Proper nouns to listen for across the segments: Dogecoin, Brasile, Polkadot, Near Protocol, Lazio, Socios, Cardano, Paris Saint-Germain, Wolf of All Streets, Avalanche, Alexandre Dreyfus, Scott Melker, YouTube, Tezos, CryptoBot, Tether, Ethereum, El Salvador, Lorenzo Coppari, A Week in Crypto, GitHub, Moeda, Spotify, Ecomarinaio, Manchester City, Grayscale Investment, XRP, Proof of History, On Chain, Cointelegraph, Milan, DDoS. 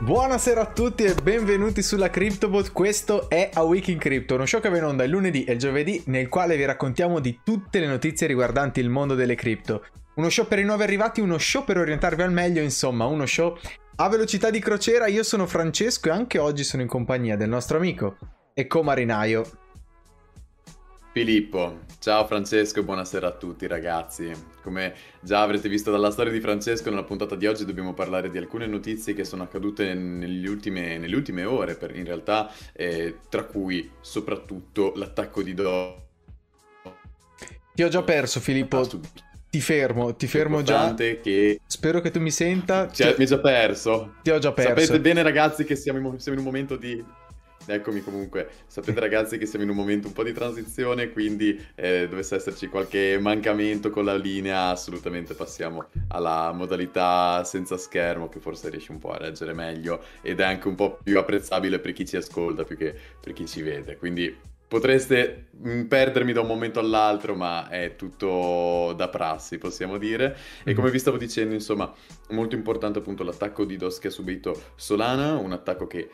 Buonasera a tutti e benvenuti sulla CryptoBot, questo è A Week in Crypto, uno show che va in onda il lunedì e il giovedì nel quale vi raccontiamo di tutte le notizie riguardanti il mondo delle cripto. Uno show per i nuovi arrivati, uno show per orientarvi al meglio, insomma uno show a velocità di crociera. Io sono Francesco e anche oggi sono in compagnia del nostro amico Ecomarinaio Filippo. Ciao Francesco, buonasera a tutti ragazzi. Come già avrete visto dalla storia di Francesco, nella puntata di oggi dobbiamo parlare di alcune notizie che sono accadute nelle ultime ore, in realtà, tra cui soprattutto l'attacco di DDoS. Ti ho già perso Filippo, ti fermo già, che... spero che tu mi senta. Mi hai già perso. Ti ho già perso. Sapete bene ragazzi che siamo in un momento di... Eccomi comunque, sapete ragazzi che siamo in un momento un po' di transizione, quindi dovesse esserci qualche mancamento con la linea, assolutamente passiamo alla modalità senza schermo che forse riesce un po' a reggere meglio ed è anche un po' più apprezzabile per chi ci ascolta più che per chi ci vede, quindi potreste perdermi da un momento all'altro, ma è tutto da prassi possiamo dire. E come vi stavo dicendo, insomma, molto importante appunto l'attacco di DDoS che ha subito Solana, un attacco che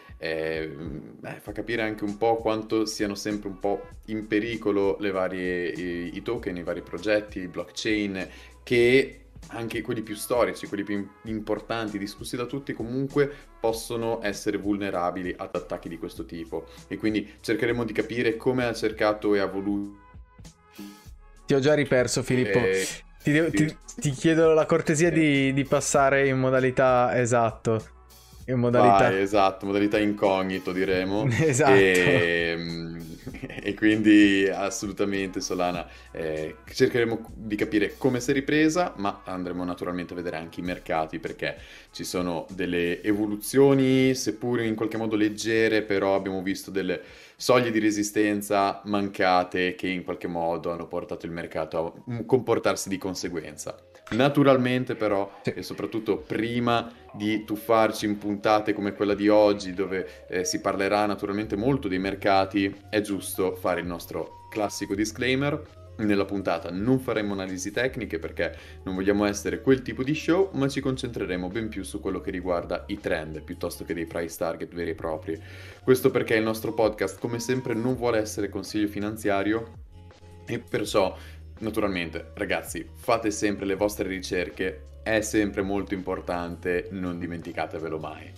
fa capire anche un po' quanto siano sempre un po' in pericolo le varie, i token, i vari progetti, i blockchain, che anche quelli più storici, quelli più importanti, discussi da tutti, comunque possono essere vulnerabili ad attacchi di questo tipo. E quindi cercheremo di capire come ha cercato e ha voluto... Ti ho già riperso Filippo. Ti chiedo la cortesia di passare in modalità esatto. In modalità... Vai, esatto, modalità incognito diremo. Esatto. E quindi assolutamente Solana, cercheremo di capire come si è ripresa, ma andremo naturalmente a vedere anche i mercati, perché ci sono delle evoluzioni, seppur in qualche modo leggere, però abbiamo visto delle soglie di resistenza mancate che in qualche modo hanno portato il mercato a comportarsi di conseguenza. Naturalmente però, e soprattutto prima di tuffarci in puntate come quella di oggi, dove si parlerà naturalmente molto dei mercati, è giusto fare il nostro classico disclaimer. Nella puntata non faremo analisi tecniche perché non vogliamo essere quel tipo di show, ma ci concentreremo ben più su quello che riguarda i trend piuttosto che dei price target veri e propri. Questo perché il nostro podcast, come sempre, non vuole essere consiglio finanziario e perciò naturalmente ragazzi fate sempre le vostre ricerche, è sempre molto importante, non dimenticatevelo mai.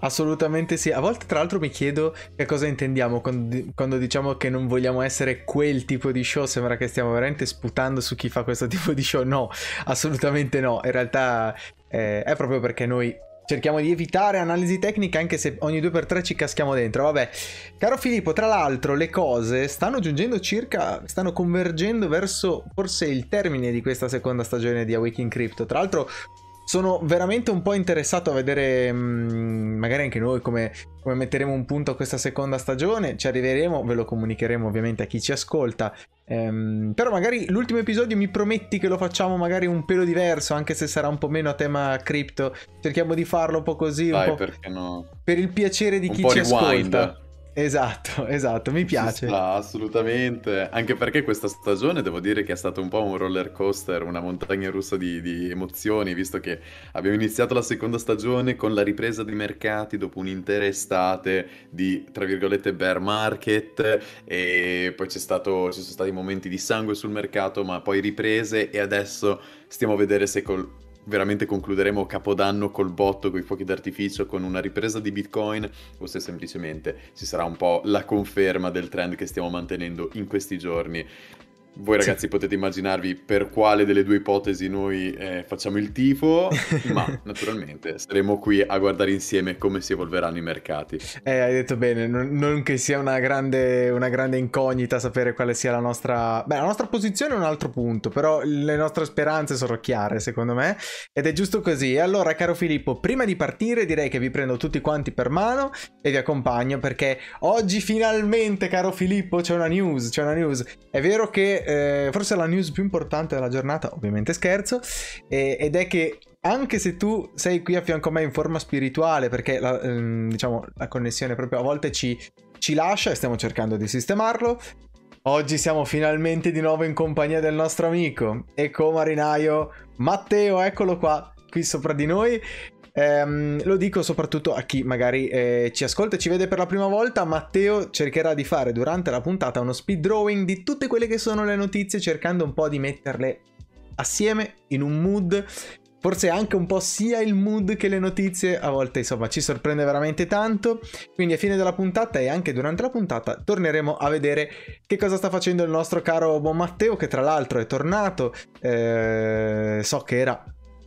Assolutamente sì, a volte tra l'altro mi chiedo che cosa intendiamo quando diciamo che non vogliamo essere quel tipo di show, sembra che stiamo veramente sputando su chi fa questo tipo di show, no, assolutamente no, in realtà è proprio perché noi cerchiamo di evitare analisi tecnica anche se ogni 2x3 ci caschiamo dentro, vabbè. Caro Filippo, tra l'altro le cose stanno giungendo stanno convergendo verso forse il termine di questa seconda stagione di A Week in Crypto, tra l'altro... Sono veramente un po' interessato a vedere, magari anche noi, come metteremo un punto a questa seconda stagione. Ci arriveremo, ve lo comunicheremo ovviamente a chi ci ascolta. Però magari l'ultimo episodio mi prometti che lo facciamo magari un pelo diverso, anche se sarà un po' meno a tema cripto. Cerchiamo di farlo un po' così, dai, un po' perché no? Per il piacere di chi ci ascolta. Esatto, mi piace. Assolutamente, anche perché questa stagione devo dire che è stato un po' un roller coaster, una montagna russa di emozioni, visto che abbiamo iniziato la seconda stagione con la ripresa dei mercati dopo un'intera estate di, tra virgolette, bear market, e poi ci sono stati momenti di sangue sul mercato, ma poi riprese, e adesso stiamo a vedere se veramente concluderemo Capodanno col botto, con i fuochi d'artificio, con una ripresa di Bitcoin, o se semplicemente ci sarà un po' la conferma del trend che stiamo mantenendo in questi giorni. Voi ragazzi potete immaginarvi per quale delle due ipotesi noi facciamo il tifo, ma naturalmente saremo qui a guardare insieme come si evolveranno i mercati. Hai detto bene, non che sia una grande incognita sapere quale sia la nostra... Beh, la nostra posizione è un altro punto, però le nostre speranze sono chiare secondo me, ed è giusto così. Allora caro Filippo, prima di partire direi che vi prendo tutti quanti per mano e vi accompagno, perché oggi finalmente caro Filippo c'è una news. È vero che forse la news più importante della giornata, ovviamente scherzo, ed è che anche se tu sei qui a fianco a me in forma spirituale, perché la connessione proprio a volte ci lascia e stiamo cercando di sistemarlo, oggi siamo finalmente di nuovo in compagnia del nostro amico Ecomarinaio Matteo, eccolo qua sopra di noi. Lo dico soprattutto a chi magari ci ascolta e ci vede per la prima volta. Matteo cercherà di fare durante la puntata uno speed drawing di tutte quelle che sono le notizie, cercando un po' di metterle assieme in un mood, forse anche un po' sia il mood che le notizie, a volte insomma ci sorprende veramente tanto. Quindi a fine della puntata e anche durante la puntata torneremo a vedere che cosa sta facendo il nostro caro buon Matteo, che tra l'altro è tornato, so che era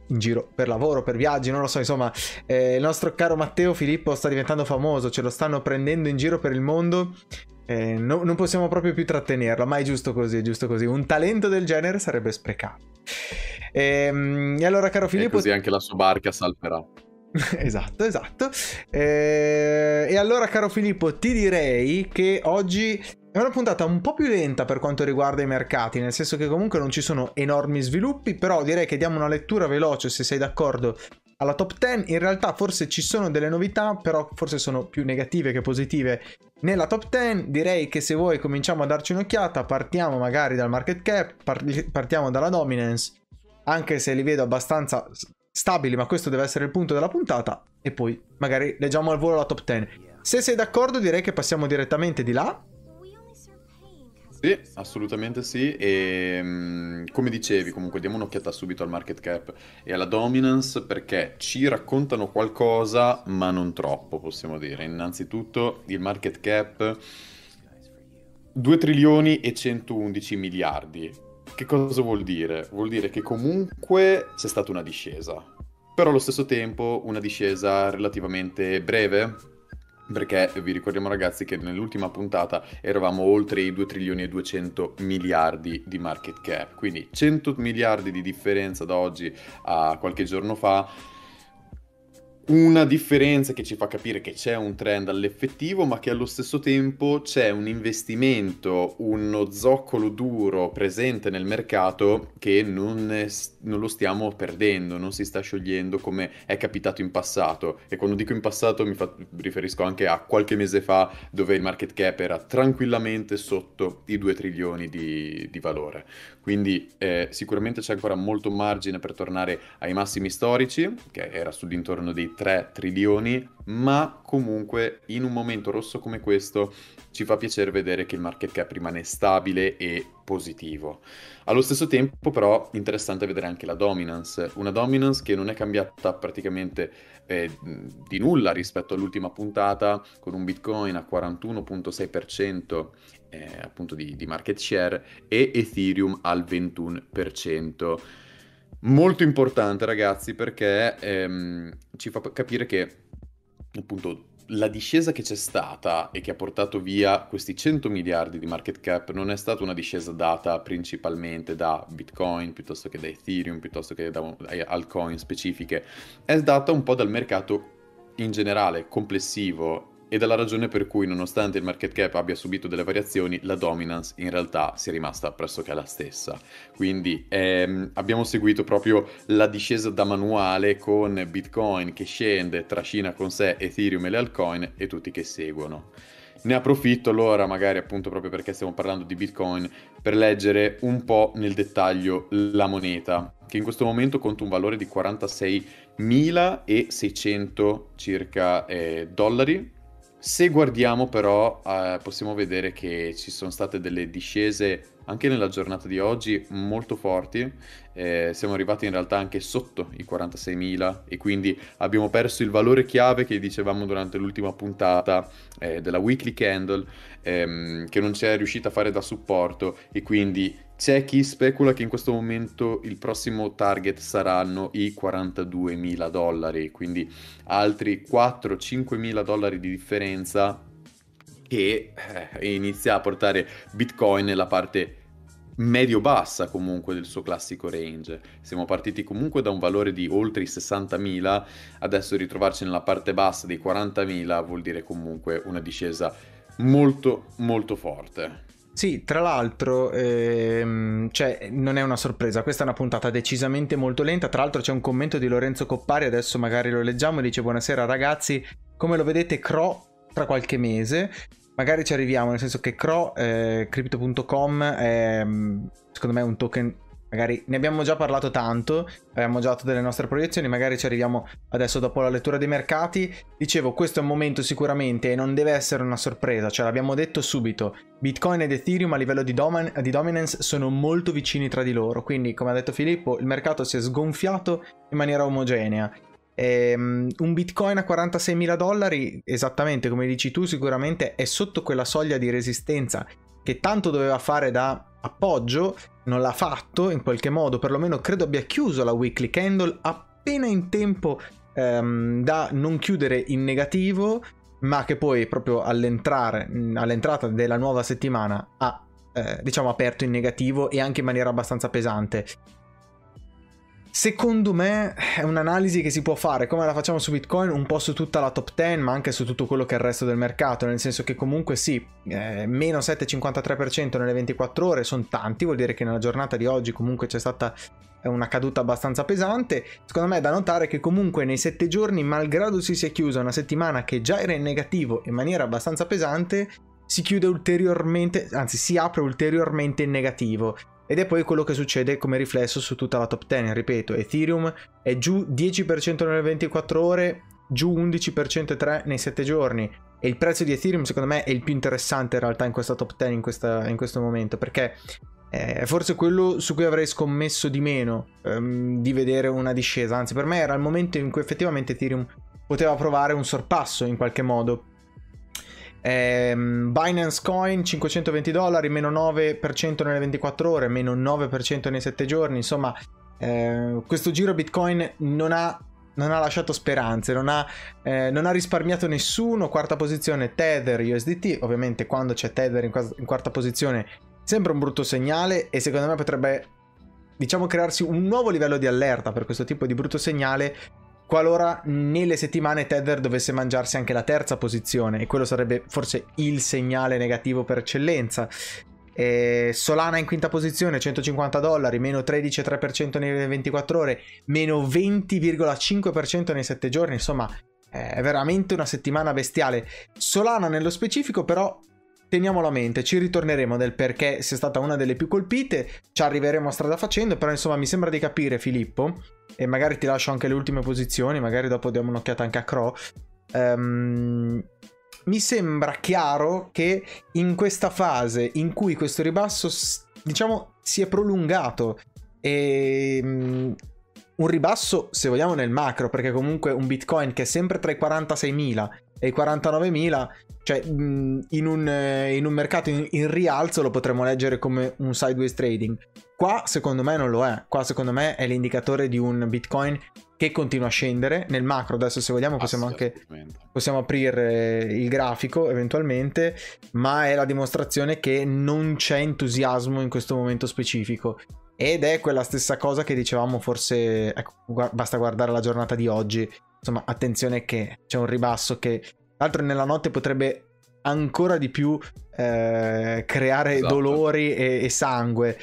in giro per lavoro, per viaggi, non lo so, insomma il nostro caro Matteo Filippo sta diventando famoso, ce lo stanno prendendo in giro per il mondo, no, non possiamo proprio più trattenerlo, ma è giusto così, è giusto così. Un talento del genere sarebbe sprecato. E allora, caro Filippo, e così anche la sua barca salverà. Esatto, esatto. E allora, caro Filippo, ti direi che oggi è una puntata un po' più lenta per quanto riguarda i mercati, nel senso che comunque non ci sono enormi sviluppi, però direi che diamo una lettura veloce, se sei d'accordo, alla top 10. In realtà forse ci sono delle novità, però forse sono più negative che positive nella top 10. Direi che se vuoi cominciamo a darci un'occhiata, partiamo magari dal market cap, partiamo dalla dominance, anche se li vedo abbastanza stabili, ma questo deve essere il punto della puntata, e poi magari leggiamo al volo la top 10. Se sei d'accordo direi che passiamo direttamente di là. Sì, assolutamente sì, e come dicevi comunque diamo un'occhiata subito al market cap e alla dominance, perché ci raccontano qualcosa ma non troppo, possiamo dire. Innanzitutto il market cap 2 trilioni e 111 miliardi, che cosa vuol dire? Vuol dire che comunque c'è stata una discesa, però allo stesso tempo una discesa relativamente breve, perché vi ricordiamo ragazzi che nell'ultima puntata eravamo oltre i 2 trilioni e 200 miliardi di market cap, quindi 100 miliardi di differenza da oggi a qualche giorno fa, una differenza che ci fa capire che c'è un trend all'effettivo, ma che allo stesso tempo c'è un investimento, uno zoccolo duro presente nel mercato che non lo stiamo perdendo, non si sta sciogliendo come è capitato in passato. E quando dico in passato mi riferisco anche a qualche mese fa, dove il market cap era tranquillamente sotto i 2 trilioni di valore. Quindi sicuramente c'è ancora molto margine per tornare ai massimi storici, che era su d'intorno dei 3 trilioni, ma comunque in un momento rosso come questo ci fa piacere vedere che il market cap rimane stabile e positivo. Allo stesso tempo però interessante vedere anche la dominance, una dominance che non è cambiata praticamente di nulla rispetto all'ultima puntata, con un Bitcoin a 41.6% appunto di market share e Ethereum al 21%. Molto importante ragazzi, perché ci fa capire che appunto la discesa che c'è stata e che ha portato via questi 100 miliardi di market cap non è stata una discesa data principalmente da Bitcoin, piuttosto che da Ethereum, piuttosto che da altcoin specifiche, è data un po' dal mercato in generale, complessivo, e dalla ragione per cui nonostante il market cap abbia subito delle variazioni, la dominance in realtà sia rimasta pressoché la stessa. Quindi abbiamo seguito proprio la discesa da manuale, con Bitcoin che scende, trascina con sé Ethereum e le altcoin e tutti che seguono. Ne approfitto allora, magari appunto proprio perché stiamo parlando di Bitcoin, per leggere un po' nel dettaglio la moneta, che in questo momento conta un valore di 46.600 circa dollari. Se guardiamo però possiamo vedere che ci sono state delle discese anche nella giornata di oggi molto forti, siamo arrivati in realtà anche sotto i 46.000 e quindi abbiamo perso il valore chiave che dicevamo durante l'ultima puntata della weekly candle, che non ci è riuscita a fare da supporto, e quindi c'è chi specula che in questo momento il prossimo target saranno i 42.000 dollari, quindi altri 4-5.000 dollari di differenza che inizia a portare Bitcoin nella parte medio-bassa comunque del suo classico range. Siamo partiti comunque da un valore di oltre i 60.000, adesso ritrovarci nella parte bassa dei 40.000 vuol dire comunque una discesa molto molto forte. Sì, tra l'altro cioè, non è una sorpresa, questa è una puntata decisamente molto lenta. Tra l'altro c'è un commento di Lorenzo Coppari, adesso magari lo leggiamo, e dice: buonasera ragazzi, come lo vedete CRO tra qualche mese? Magari ci arriviamo, nel senso che CRO, Crypto.com è secondo me un token magari ne abbiamo già parlato tanto, abbiamo già dato delle nostre proiezioni, magari ci arriviamo adesso dopo la lettura dei mercati. Dicevo, questo è un momento sicuramente e non deve essere una sorpresa, cioè l'abbiamo detto subito, Bitcoin ed Ethereum a livello di dominance sono molto vicini tra di loro, quindi come ha detto Filippo il mercato si è sgonfiato in maniera omogenea. Un Bitcoin a $46.000, esattamente come dici tu, sicuramente è sotto quella soglia di resistenza che tanto doveva fare da appoggio, non l'ha fatto in qualche modo, perlomeno credo abbia chiuso la weekly candle appena in tempo da non chiudere in negativo, ma che poi proprio all'entrata della nuova settimana ha diciamo aperto in negativo e anche in maniera abbastanza pesante. Secondo me è un'analisi che si può fare, come la facciamo su Bitcoin, un po' su tutta la top 10, ma anche su tutto quello che è il resto del mercato, nel senso che comunque sì, meno 7,53% nelle 24 ore, sono tanti, vuol dire che nella giornata di oggi comunque c'è stata una caduta abbastanza pesante. Secondo me è da notare che comunque nei 7 giorni, malgrado si sia chiusa una settimana che già era in negativo in maniera abbastanza pesante, si chiude ulteriormente, anzi si apre ulteriormente in negativo. Ed è poi quello che succede come riflesso su tutta la top 10, ripeto, Ethereum è giù 10% nelle 24 ore, giù 11,3% nei 7 giorni. E il prezzo di Ethereum secondo me è il più interessante in realtà in questa top 10 in questo momento, perché è forse quello su cui avrei scommesso di meno di vedere una discesa. Anzi, per me era il momento in cui effettivamente Ethereum poteva provare un sorpasso in qualche modo. Binance Coin $520, meno 9% nelle 24 ore, meno 9% nei 7 giorni. Insomma, questo giro Bitcoin non ha lasciato speranze, non ha risparmiato nessuno. Quarta posizione Tether, USDT, ovviamente quando c'è Tether in quarta posizione sembra un brutto segnale, e secondo me potrebbe, diciamo, crearsi un nuovo livello di allerta per questo tipo di brutto segnale qualora nelle settimane Tether dovesse mangiarsi anche la terza posizione, e quello sarebbe forse il segnale negativo per eccellenza. Solana in quinta posizione, $150, meno 13,3% nelle 24 ore, meno 20,5% nei 7 giorni, insomma è veramente una settimana bestiale. Solana nello specifico però teniamolo a mente, ci ritorneremo del perché sia stata una delle più colpite, ci arriveremo strada facendo, però insomma mi sembra di capire, Filippo, e magari ti lascio anche le ultime posizioni, magari dopo diamo un'occhiata anche a Cro. Mi sembra chiaro che in questa fase in cui questo ribasso, diciamo, si è prolungato, e un ribasso se vogliamo nel macro, perché comunque un Bitcoin che è sempre tra i 46.000 e i 49.000, cioè in un mercato in rialzo lo potremmo leggere come un sideways trading. Qua secondo me non lo è, qua secondo me è l'indicatore di un Bitcoin che continua a scendere nel macro. Adesso se vogliamo possiamo aprire il grafico eventualmente, ma è la dimostrazione che non c'è entusiasmo in questo momento specifico. Ed è quella stessa cosa che dicevamo, forse, ecco, basta guardare la giornata di oggi. Insomma, attenzione che c'è un ribasso che, tra l'altro, nella notte potrebbe ancora di più creare, esatto, dolori e sangue.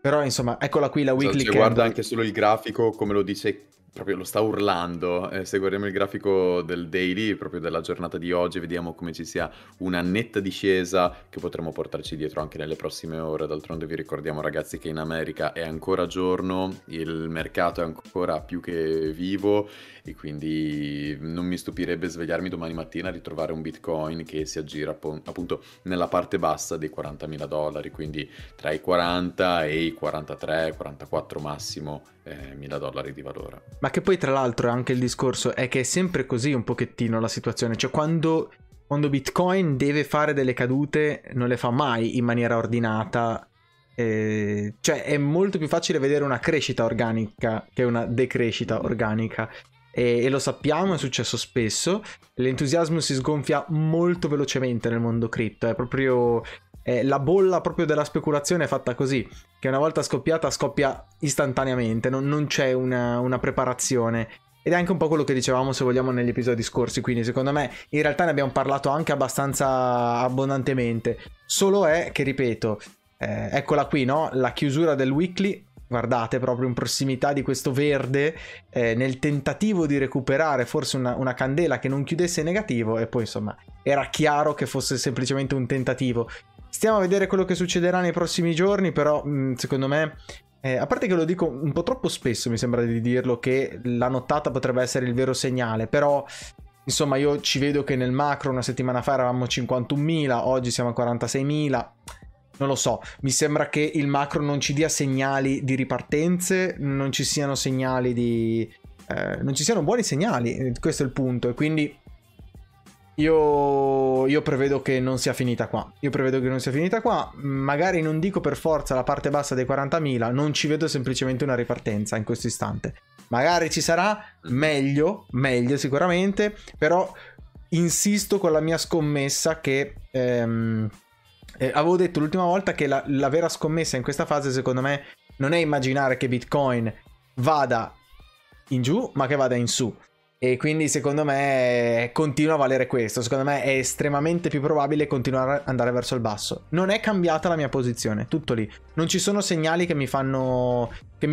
Però, insomma, eccola qui la weekly candle. Guarda anche solo il grafico, come lo dice, proprio lo sta urlando. Se guardiamo il grafico del daily, proprio della giornata di oggi, vediamo come ci sia una netta discesa che potremmo portarci dietro anche nelle prossime ore. D'altronde vi ricordiamo, ragazzi, che in America è ancora giorno, il mercato è ancora più che vivo, e quindi non mi stupirebbe svegliarmi domani mattina a ritrovare un Bitcoin che si aggira appunto nella parte bassa dei $40.000, quindi tra i 40 e i 43, 44 massimo $1.000 di valore. Ma che poi tra l'altro anche il discorso è che è sempre così un pochettino la situazione, cioè quando Bitcoin deve fare delle cadute non le fa mai in maniera ordinata, cioè è molto più facile vedere una crescita organica che una decrescita organica, e lo sappiamo, è successo spesso. L'entusiasmo si sgonfia molto velocemente nel mondo cripto, è proprio la bolla proprio della speculazione è fatta così, che una volta scoppiata scoppia istantaneamente, non c'è una preparazione, ed è anche un po' quello che dicevamo, se vogliamo, negli episodi scorsi. Quindi secondo me in realtà ne abbiamo parlato anche abbastanza abbondantemente, solo è che, ripeto, eccola qui, no? La chiusura del weekly, guardate, proprio in prossimità di questo verde, nel tentativo di recuperare forse una candela che non chiudesse in negativo, e poi insomma era chiaro che fosse semplicemente un tentativo. Stiamo a vedere quello che succederà nei prossimi giorni, però secondo me A parte che lo dico un po' troppo spesso, mi sembra di dirlo, che la nottata potrebbe essere il vero segnale, però insomma io ci vedo che nel macro una settimana fa eravamo 51.000, oggi siamo a 46.000, non lo so, mi sembra che il macro non ci dia segnali di ripartenze, non ci siano segnali di... non ci siano buoni segnali, questo è il punto, e quindi io prevedo che non sia finita qua, magari non dico per forza la parte bassa dei 40.000, non ci vedo semplicemente una ripartenza in questo istante, magari ci sarà, meglio sicuramente, però insisto con la mia scommessa che avevo detto l'ultima volta che la vera scommessa in questa fase secondo me non è immaginare che Bitcoin vada in giù ma che vada in su, e quindi secondo me continua a valere questo, secondo me è estremamente più probabile continuare ad andare verso il basso. Non è cambiata la mia posizione, tutto lì, non ci sono segnali che mi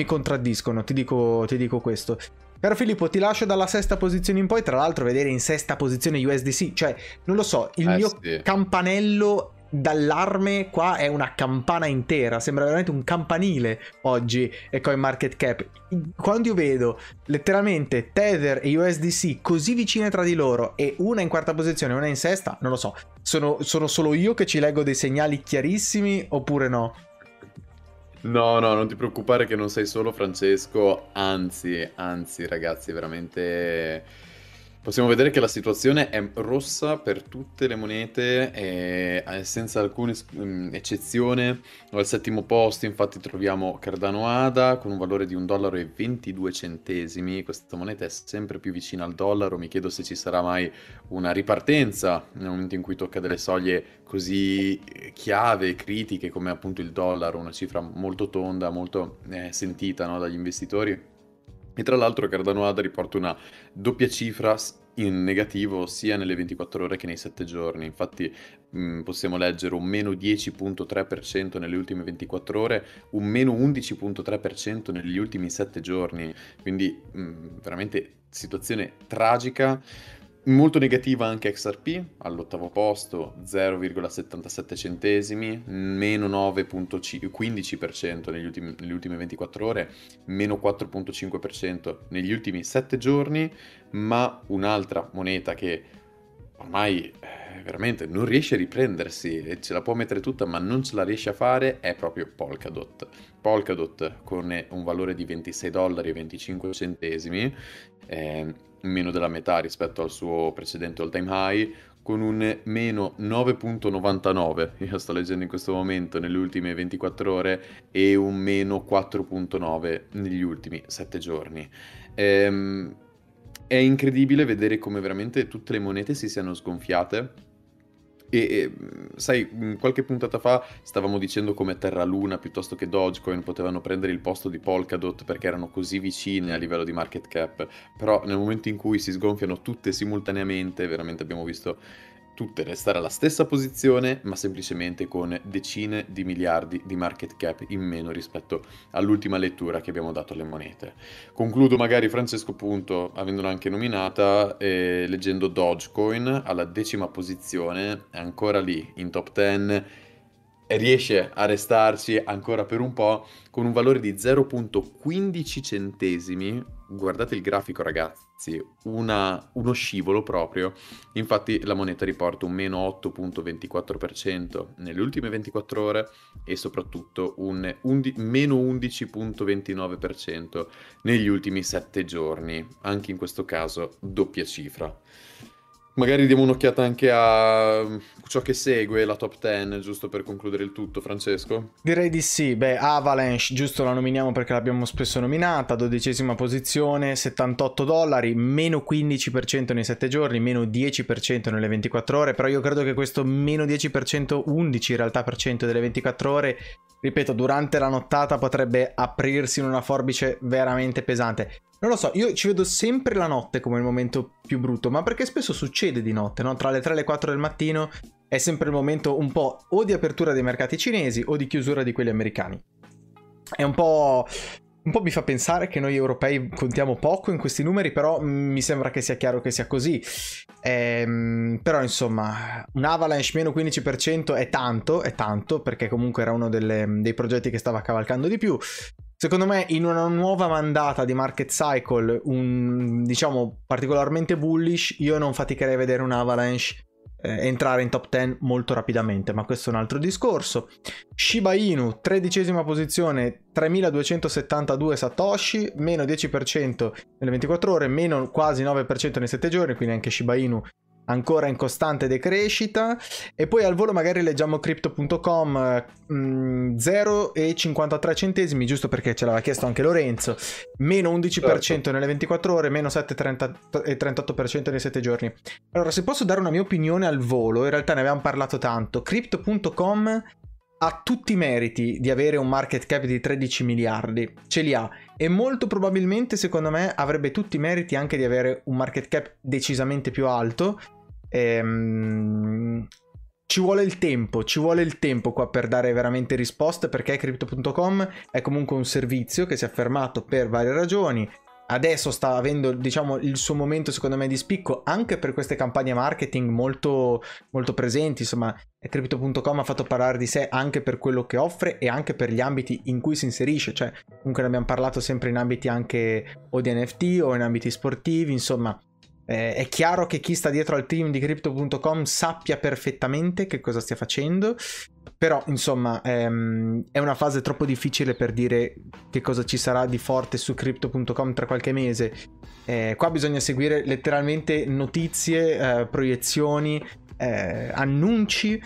contraddiscono, ti dico questo. Caro Filippo, ti lascio dalla sesta posizione in poi, tra l'altro vedere in sesta posizione USDC, cioè non lo so, il mio sì, campanello d'allarme qua è una campana intera, sembra veramente un campanile oggi. E con il market cap, quando io vedo letteralmente Tether e USDC così vicine tra di loro e una in quarta posizione e una in sesta, non lo so, sono solo io che ci leggo dei segnali chiarissimi oppure no? No, non ti preoccupare che non sei solo, Francesco, anzi ragazzi, veramente possiamo vedere che la situazione è rossa per tutte le monete, senza alcuna eccezione. Al settimo posto infatti troviamo Cardano ADA con un valore di $1,22, questa moneta è sempre più vicina al dollaro, mi chiedo se ci sarà mai una ripartenza nel momento in cui tocca delle soglie così chiave, critiche come appunto il dollaro, una cifra molto tonda, molto sentita, no, dagli investitori. E tra l'altro Cardano ADA riporta una doppia cifra in negativo sia nelle 24 ore che nei 7 giorni. Infatti possiamo leggere un meno 10.3% nelle ultime 24 ore, un meno 11.3% negli ultimi 7 giorni. Quindi veramente situazione tragica. Molto negativa anche XRP, all'ottavo posto, 0,77 centesimi, meno 9,15% nelle ultime 24 ore, meno 4,5% negli ultimi 7 giorni, ma un'altra moneta che ormai veramente non riesce a riprendersi, e ce la può mettere tutta ma non ce la riesce a fare, è proprio Polkadot. Polkadot con un valore di $26.25, meno della metà rispetto al suo precedente all time high, con un meno 9,99, io sto leggendo in questo momento, nelle ultime 24 ore, e un meno 4,9 negli ultimi 7 giorni. È incredibile vedere come veramente tutte le monete si siano sgonfiate. E sai, qualche puntata fa stavamo dicendo come Terra Luna piuttosto che Dogecoin potevano prendere il posto di Polkadot perché erano così vicine a livello di market cap, però nel momento in cui si sgonfiano tutte simultaneamente, veramente abbiamo visto tutte restare alla stessa posizione ma semplicemente con decine di miliardi di market cap in meno rispetto all'ultima lettura che abbiamo dato alle monete. Concludo magari, Francesco, appunto, avendola anche nominata, leggendo Dogecoin alla 10ª posizione, è ancora lì in top 10 e riesce a restarci ancora per un po' con un valore di $0,15. Guardate il grafico, ragazzi, uno scivolo proprio. Infatti la moneta riporta un meno 8,24% nelle ultime 24 ore e soprattutto un meno 11,29% negli ultimi 7 giorni. Anche in questo caso doppia cifra. Magari diamo un'occhiata anche a ciò che segue la top 10, giusto per concludere il tutto, Francesco? Direi di sì. Beh, Avalanche, giusto, la nominiamo perché l'abbiamo spesso nominata, 12ª posizione, $78, meno 15% nei 7 giorni, meno 10% nelle 24 ore, però io credo che questo meno 10%, 11 in realtà per cento delle 24 ore, ripeto, durante la nottata potrebbe aprirsi in una forbice veramente pesante. Non lo so, io ci vedo sempre la notte come il momento più brutto, ma perché spesso succede di notte, no? Tra le 3 e le 4 del mattino è sempre il momento un po' o di apertura dei mercati cinesi o di chiusura di quelli americani. È un po' mi fa pensare che noi europei contiamo poco in questi numeri, però mi sembra che sia chiaro che sia così. Però insomma, un Avalanche meno 15% è tanto, perché comunque era uno dei progetti che stava cavalcando di più. Secondo me in una nuova mandata di market cycle, diciamo particolarmente bullish, io non faticherei a vedere un Avalanche entrare in top 10 molto rapidamente, ma questo è un altro discorso. Shiba Inu, 13ª posizione, 3272 satoshi, meno 10% nelle 24 ore, meno quasi 9% nei 7 giorni, quindi anche Shiba Inu ancora in costante decrescita. E poi al volo magari leggiamo Crypto.com, 0,53 centesimi, giusto perché ce l'aveva chiesto anche Lorenzo, meno 11% nelle 24 ore, meno 7,38% nei 7 giorni. Allora, se posso dare una mia opinione al volo, in realtà ne abbiamo parlato tanto, Crypto.com ha tutti i meriti di avere un market cap di 13 miliardi, ce li ha, e molto probabilmente secondo me avrebbe tutti i meriti anche di avere un market cap decisamente più alto. Ci vuole il tempo qua per dare veramente risposte, perché Crypto.com è comunque un servizio che si è affermato per varie ragioni. Adesso sta avendo, diciamo, il suo momento secondo me di spicco, anche per queste campagne marketing molto, molto presenti. Insomma, Crypto.com ha fatto parlare di sé anche per quello che offre e anche per gli ambiti in cui si inserisce. Cioè, comunque ne abbiamo parlato sempre in ambiti anche o di NFT o in ambiti sportivi. Insomma, è chiaro che chi sta dietro al team di Crypto.com sappia perfettamente che cosa stia facendo. Però, insomma, è una fase troppo difficile per dire che cosa ci sarà di forte su Crypto.com tra qualche mese. Qua bisogna seguire letteralmente notizie, proiezioni, annunci.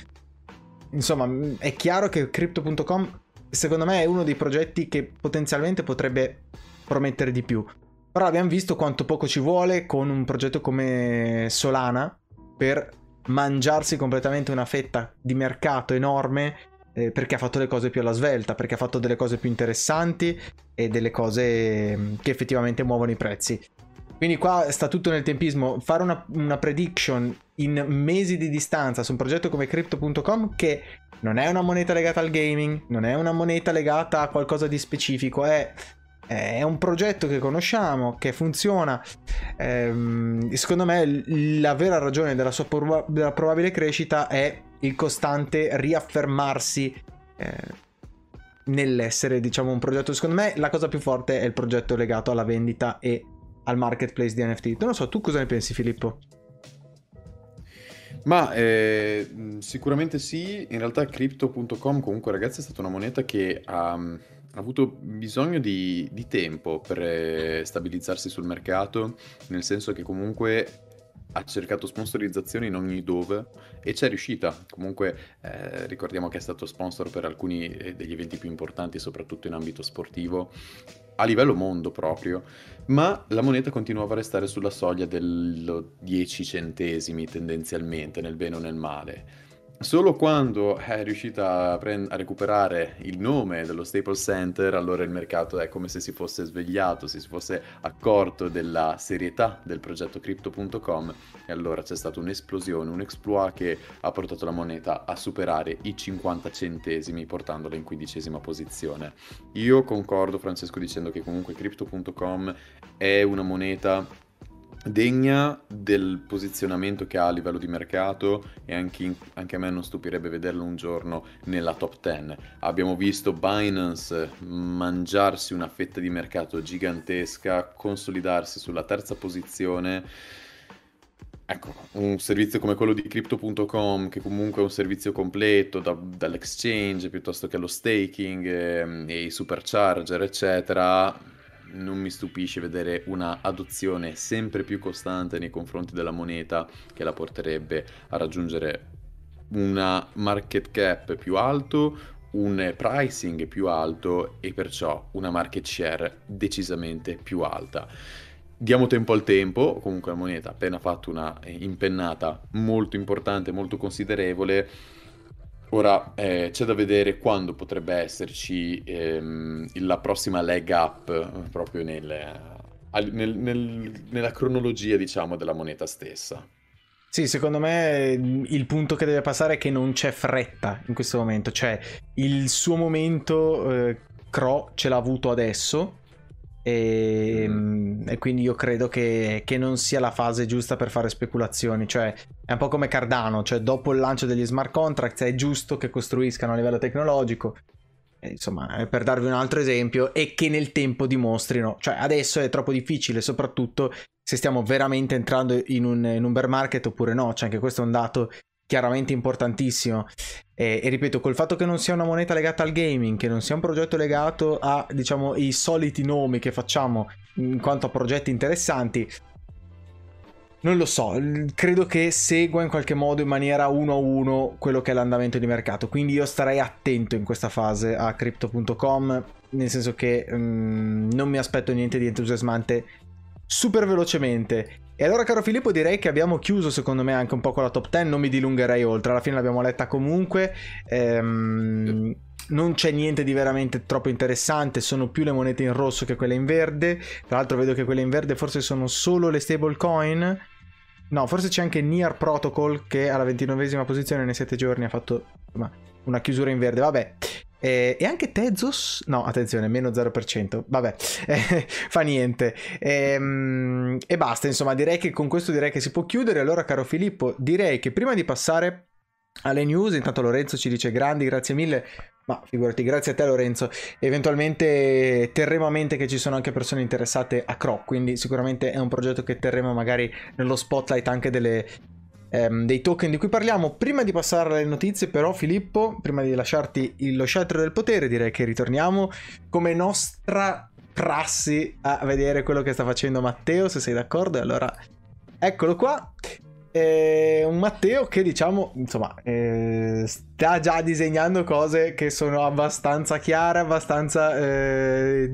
Insomma, è chiaro che Crypto.com, secondo me, è uno dei progetti che potenzialmente potrebbe promettere di più. Però abbiamo visto quanto poco ci vuole con un progetto come Solana per mangiarsi completamente una fetta di mercato enorme, perché ha fatto le cose più alla svelta, perché ha fatto delle cose più interessanti e delle cose che effettivamente muovono i prezzi. Quindi qua sta tutto nel tempismo. Fare una prediction in mesi di distanza su un progetto come Crypto.com, che non è una moneta legata al gaming, non è una moneta legata a qualcosa di specifico, è un progetto che conosciamo, che funziona. Secondo me la vera ragione della sua probabile crescita è il costante riaffermarsi nell'essere, diciamo, un progetto. Secondo me la cosa più forte è il progetto legato alla vendita e al marketplace di NFT. Non lo so, tu cosa ne pensi, Filippo? Ma sicuramente sì. In realtà Crypto.com comunque, ragazzi, è stata una moneta che ha avuto bisogno di tempo per stabilizzarsi sul mercato, nel senso che comunque ha cercato sponsorizzazione in ogni dove e c'è riuscita. Comunque ricordiamo che è stato sponsor per alcuni degli eventi più importanti, soprattutto in ambito sportivo, a livello mondo proprio, ma la moneta continuava a restare sulla soglia del 10 centesimi tendenzialmente, nel bene o nel male. Solo quando è riuscita a recuperare il nome dello Staples Center, allora il mercato è come se si fosse svegliato, se si fosse accorto della serietà del progetto Crypto.com, e allora c'è stata un'esplosione, un exploit che ha portato la moneta a superare i 50 centesimi, portandola in 15ª posizione. Io concordo, Francesco, dicendo che comunque Crypto.com è una moneta degna del posizionamento che ha a livello di mercato, e anche a me non stupirebbe vederlo un giorno nella top 10. Abbiamo visto Binance mangiarsi una fetta di mercato gigantesca, consolidarsi sulla 3ª posizione. Ecco, un servizio come quello di Crypto.com, che comunque è un servizio completo, dall'exchange piuttosto che allo staking e i supercharger eccetera, non mi stupisce vedere una adozione sempre più costante nei confronti della moneta, che la porterebbe a raggiungere una market cap più alto, un pricing più alto e perciò una market share decisamente più alta. Diamo tempo al tempo. Comunque la moneta ha appena fatto una impennata molto importante, molto considerevole. Ora c'è da vedere quando potrebbe esserci la prossima leg up proprio nella cronologia, diciamo, della moneta stessa. Sì, secondo me il punto che deve passare è che non c'è fretta in questo momento. Cioè, il suo momento ce l'ha avuto adesso e quindi io credo che non sia la fase giusta per fare speculazioni. Cioè, è un po' come Cardano, cioè dopo il lancio degli smart contract è giusto che costruiscano a livello tecnologico, insomma, per darvi un altro esempio, e che nel tempo dimostrino. Cioè adesso è troppo difficile, soprattutto se stiamo veramente entrando in un bear market oppure no. Cioè anche questo è un dato chiaramente importantissimo, e ripeto, col fatto che non sia una moneta legata al gaming, che non sia un progetto legato a, diciamo, i soliti nomi che facciamo in quanto a progetti interessanti, non lo so, credo che segua in qualche modo in maniera uno a uno quello che è l'andamento di mercato, quindi io starei attento in questa fase a Crypto.com, nel senso che non mi aspetto niente di entusiasmante super velocemente. E allora, caro Filippo, direi che abbiamo chiuso secondo me anche un po' con la top 10, non mi dilungherei oltre, alla fine l'abbiamo letta comunque, non c'è niente di veramente troppo interessante, sono più le monete in rosso che quelle in verde, tra l'altro vedo che quelle in verde forse sono solo le stablecoin, no, forse c'è anche Near Protocol che alla 29esima posizione nei 7 giorni ha fatto una chiusura in verde, vabbè. E anche Tezos, no attenzione, meno 0%, vabbè, fa niente, e basta, insomma direi che con questo direi che si può chiudere. Allora, caro Filippo, direi che prima di passare alle news, intanto Lorenzo ci dice grandi, grazie mille, ma figurati, grazie a te Lorenzo, eventualmente terremo a mente che ci sono anche persone interessate a Croc, quindi sicuramente è un progetto che terremo magari nello spotlight anche dei token di cui parliamo. Prima di passare alle notizie però, Filippo, prima di lasciarti lo scettro del potere, direi che ritorniamo come nostra prassi a vedere quello che sta facendo Matteo, se sei d'accordo. Allora eccolo qua, un Matteo che, diciamo, insomma, sta già disegnando cose che sono abbastanza chiare, abbastanza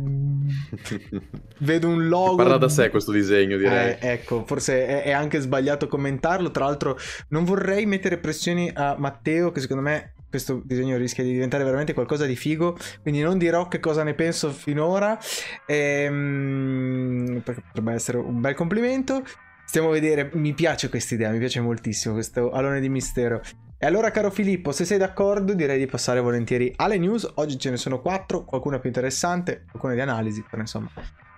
vedo un logo, parla da sé questo disegno, direi. Ecco, forse è anche sbagliato commentarlo, tra l'altro non vorrei mettere pressioni a Matteo, che secondo me questo disegno rischia di diventare veramente qualcosa di figo, quindi non dirò che cosa ne penso finora, perché potrebbe essere un bel complimento. Stiamo a vedere, mi piace questa idea, mi piace moltissimo questo alone di mistero. E allora, caro Filippo, se sei d'accordo direi di passare volentieri alle news. Oggi ce ne sono 4, qualcuna più interessante, qualcuna di analisi, però insomma,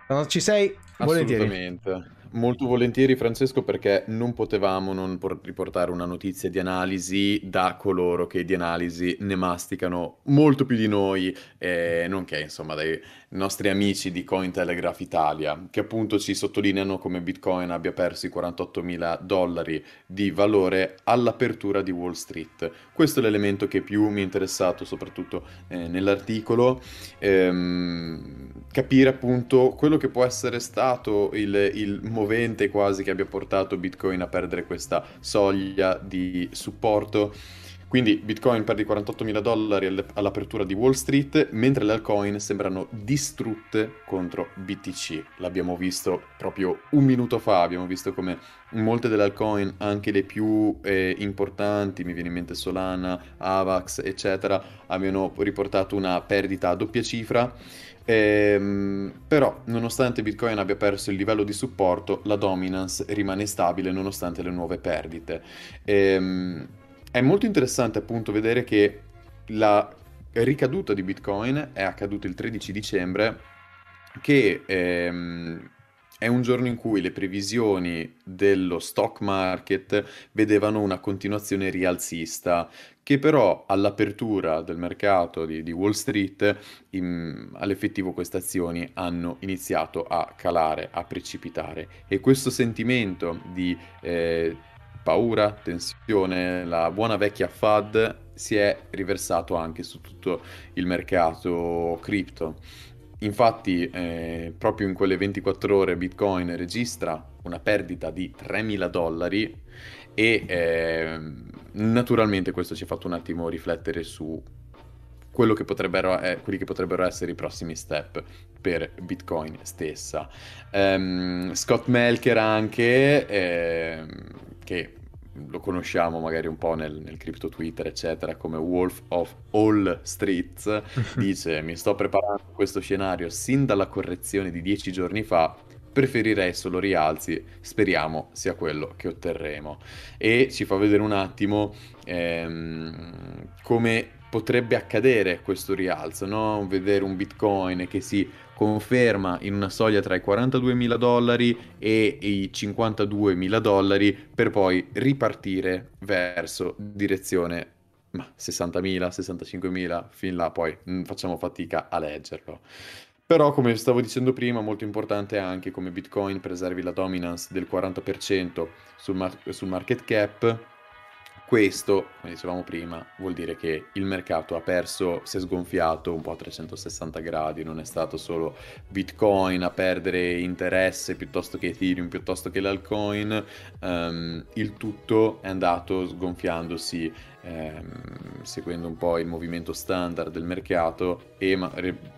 quando ci sei, volentieri. Assolutamente, molto volentieri Francesco, perché non potevamo non riportare una notizia di analisi da coloro che di analisi ne masticano molto più di noi, nonché insomma dai nostri amici di Cointelegraph Italia, che appunto ci sottolineano come Bitcoin abbia perso i $48.000 di valore all'apertura di Wall Street. Questo è l'elemento che più mi è interessato, soprattutto nell'articolo, capire appunto quello che può essere stato il movente quasi che abbia portato Bitcoin a perdere questa soglia di supporto. Quindi Bitcoin perde i $48.000 all'apertura di Wall Street, mentre le altcoin sembrano distrutte contro BTC. L'abbiamo visto proprio un minuto fa, abbiamo visto come molte delle altcoin, anche le più importanti, mi viene in mente Solana, Avax, eccetera, abbiano riportato una perdita a doppia cifra. Però nonostante Bitcoin abbia perso il livello di supporto, la dominance rimane stabile nonostante le nuove perdite. È molto interessante appunto vedere che la ricaduta di Bitcoin è accaduta il 13 dicembre, che è un giorno in cui le previsioni dello stock market vedevano una continuazione rialzista, che però all'apertura del mercato di Wall Street all'effettivo queste azioni hanno iniziato a calare, a precipitare, e questo sentimento di paura, tensione, la buona vecchia FUD si è riversato anche su tutto il mercato cripto. Infatti proprio in quelle 24 ore Bitcoin registra una perdita di $3.000 e naturalmente questo ci ha fatto un attimo riflettere su quello che potrebbero essere i prossimi step per Bitcoin stessa. Scott Melker anche, che lo conosciamo magari un po' nel crypto Twitter eccetera come Wolf of All Streets, dice: mi sto preparando a questo scenario sin dalla correzione di 10 giorni fa, preferirei solo rialzi, speriamo sia quello che otterremo. E ci fa vedere un attimo come potrebbe accadere questo rialzo, no? Vedere un Bitcoin che si conferma in una soglia tra i $42.000 e i $52.000 per poi ripartire verso direzione ma 60.000, 65.000, fin là poi facciamo fatica a leggerlo. Però, come stavo dicendo prima, molto importante anche come Bitcoin preservi la dominance del 40% sul market cap. Questo, come dicevamo prima, vuol dire che il mercato ha perso, si è sgonfiato un po' a 360 gradi, non è stato solo Bitcoin a perdere interesse piuttosto che Ethereum, piuttosto che l'altcoin, il tutto è andato sgonfiandosi, seguendo un po' il movimento standard del mercato e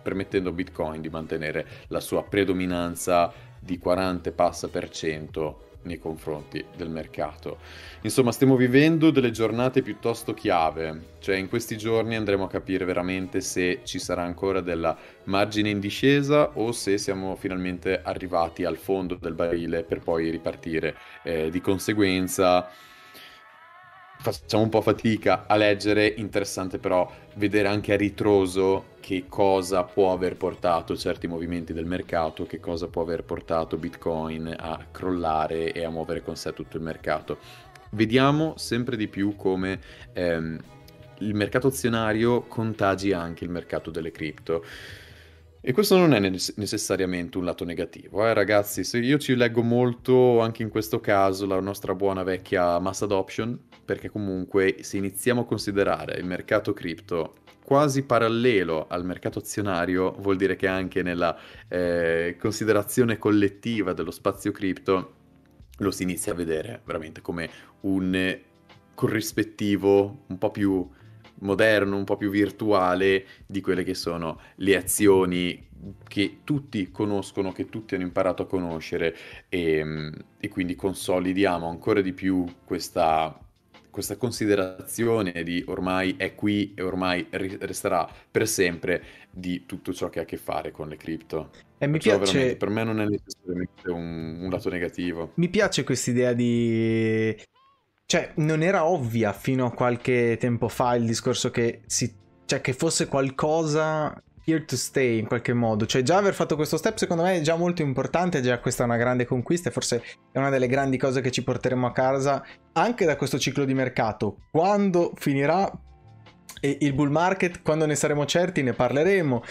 permettendo a Bitcoin di mantenere la sua predominanza di 40% nei confronti del mercato. Insomma, stiamo vivendo delle giornate piuttosto chiave, cioè in questi giorni andremo a capire veramente se ci sarà ancora della margine in discesa o se siamo finalmente arrivati al fondo del barile per poi ripartire. Di conseguenza facciamo un po' fatica a leggere, interessante però vedere anche a ritroso che cosa può aver portato certi movimenti del mercato, che cosa può aver portato Bitcoin a crollare e a muovere con sé tutto il mercato. Vediamo sempre di più come il mercato azionario contagi anche il mercato delle cripto. E questo non è necessariamente un lato negativo, ragazzi. Se io ci leggo molto anche in questo caso la nostra buona vecchia mass adoption, perché comunque se iniziamo a considerare il mercato cripto quasi parallelo al mercato azionario, vuol dire che anche nella considerazione collettiva dello spazio cripto lo si inizia a vedere veramente come un corrispettivo un po' più moderno, un po' più virtuale di quelle che sono le azioni che tutti conoscono, che tutti hanno imparato a conoscere, e quindi consolidiamo ancora di più questa considerazione di ormai è qui e ormai resterà per sempre di tutto ciò che ha a che fare con le cripto. E mi piace, per me non è necessariamente un lato negativo. Mi piace quest'idea di... Cioè, non era ovvia fino a qualche tempo fa il discorso che fosse qualcosa here to stay in qualche modo. Cioè, già aver fatto questo step secondo me è già molto importante, già questa è una grande conquista e forse è una delle grandi cose che ci porteremo a casa anche da questo ciclo di mercato. Quando finirà il bull market, quando ne saremo certi, ne parleremo.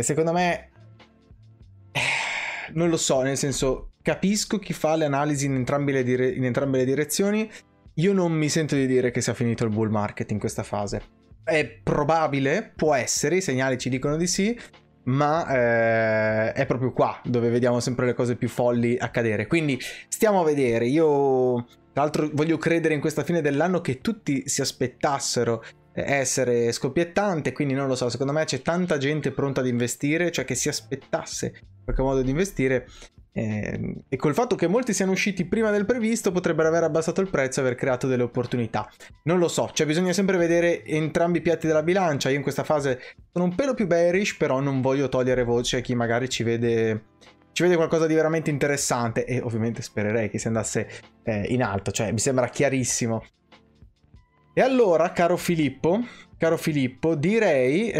Secondo me... non lo so, nel senso, capisco chi fa le analisi in entrambe le direzioni. Io non mi sento di dire che sia finito il bull market in questa fase. È probabile, può essere, i segnali ci dicono di sì, ma è proprio qua dove vediamo sempre le cose più folli accadere. Quindi stiamo a vedere. Io tra l'altro voglio credere in questa fine dell'anno che tutti si aspettassero essere scoppiettante, quindi non lo so, secondo me c'è tanta gente pronta ad investire, cioè che si aspettasse in qualche modo di investire. E col fatto che molti siano usciti prima del previsto potrebbero aver abbassato il prezzo e aver creato delle opportunità. Non lo so, cioè bisogna sempre vedere entrambi i piatti della bilancia. Io in questa fase sono un pelo più bearish, però non voglio togliere voce a chi magari ci vede qualcosa di veramente interessante, e ovviamente spererei che si andasse in alto, cioè mi sembra chiarissimo. E allora, caro Filippo, direi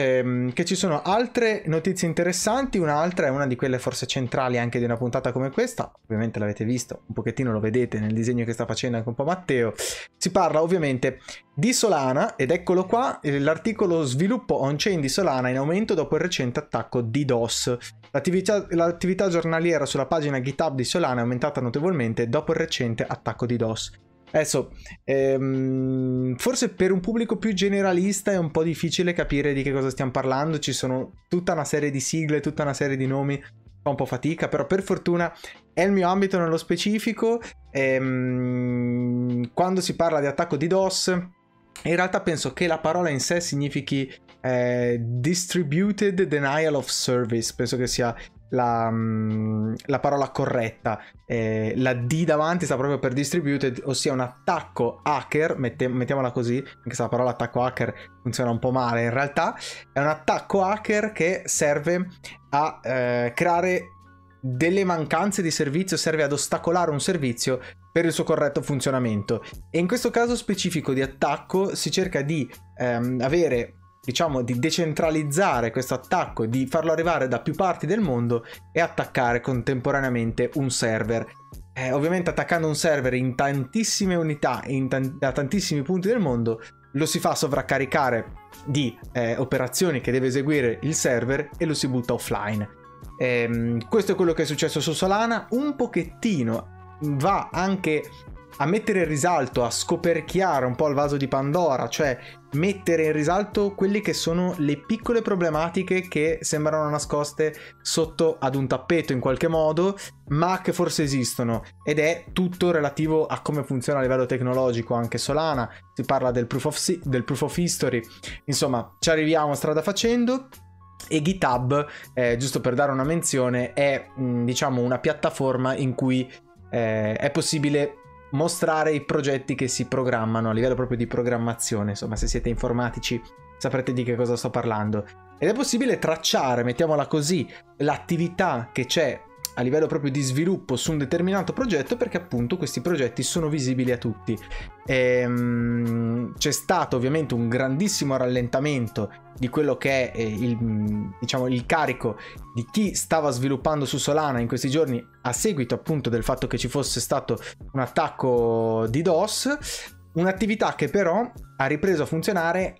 che ci sono altre notizie interessanti. Un'altra è una di quelle forse centrali anche di una puntata come questa, ovviamente l'avete visto, un pochettino lo vedete nel disegno che sta facendo anche un po' Matteo. Si parla ovviamente di Solana, ed eccolo qua, l'articolo "Sviluppo on-chain di Solana in aumento dopo il recente attacco DDoS". L'attività giornaliera sulla pagina GitHub di Solana è aumentata notevolmente dopo il recente attacco DDoS. Adesso, forse per un pubblico più generalista è un po' difficile capire di che cosa stiamo parlando, ci sono tutta una serie di sigle, tutta una serie di nomi, fa un po' fatica, però per fortuna è il mio ambito nello specifico. Quando si parla di attacco DDoS, in realtà penso che la parola in sé significhi Distributed Denial of Service, penso che sia la parola corretta. La D davanti sta proprio per distributed, ossia un attacco hacker, mettiamola così, anche se la parola attacco hacker funziona un po' male in realtà. È un attacco hacker che serve a creare delle mancanze di servizio, serve ad ostacolare un servizio per il suo corretto funzionamento, e in questo caso specifico di attacco si cerca di di decentralizzare questo attacco, di farlo arrivare da più parti del mondo e attaccare contemporaneamente un server. Ovviamente attaccando un server in tantissime unità, da tantissimi punti del mondo, lo si fa sovraccaricare di operazioni che deve eseguire il server e lo si butta offline. Questo è quello che è successo su Solana. Un pochettino va anche a mettere in risalto, a scoperchiare un po' il vaso di Pandora, cioè mettere in risalto quelle che sono le piccole problematiche che sembrano nascoste sotto ad un tappeto in qualche modo, ma che forse esistono, ed è tutto relativo a come funziona a livello tecnologico anche Solana. Si parla del proof of history, insomma ci arriviamo strada facendo. E GitHub, giusto per dare una menzione, è diciamo una piattaforma in cui è possibile mostrare i progetti che si programmano a livello proprio di programmazione, insomma se siete informatici saprete di che cosa sto parlando, ed è possibile tracciare, mettiamola così, l'attività che c'è a livello proprio di sviluppo su un determinato progetto, perché appunto questi progetti sono visibili a tutti. C'è stato ovviamente un grandissimo rallentamento di quello che è il carico di chi stava sviluppando su Solana in questi giorni, a seguito appunto del fatto che ci fosse stato un attacco di DDoS, un'attività che però ha ripreso a funzionare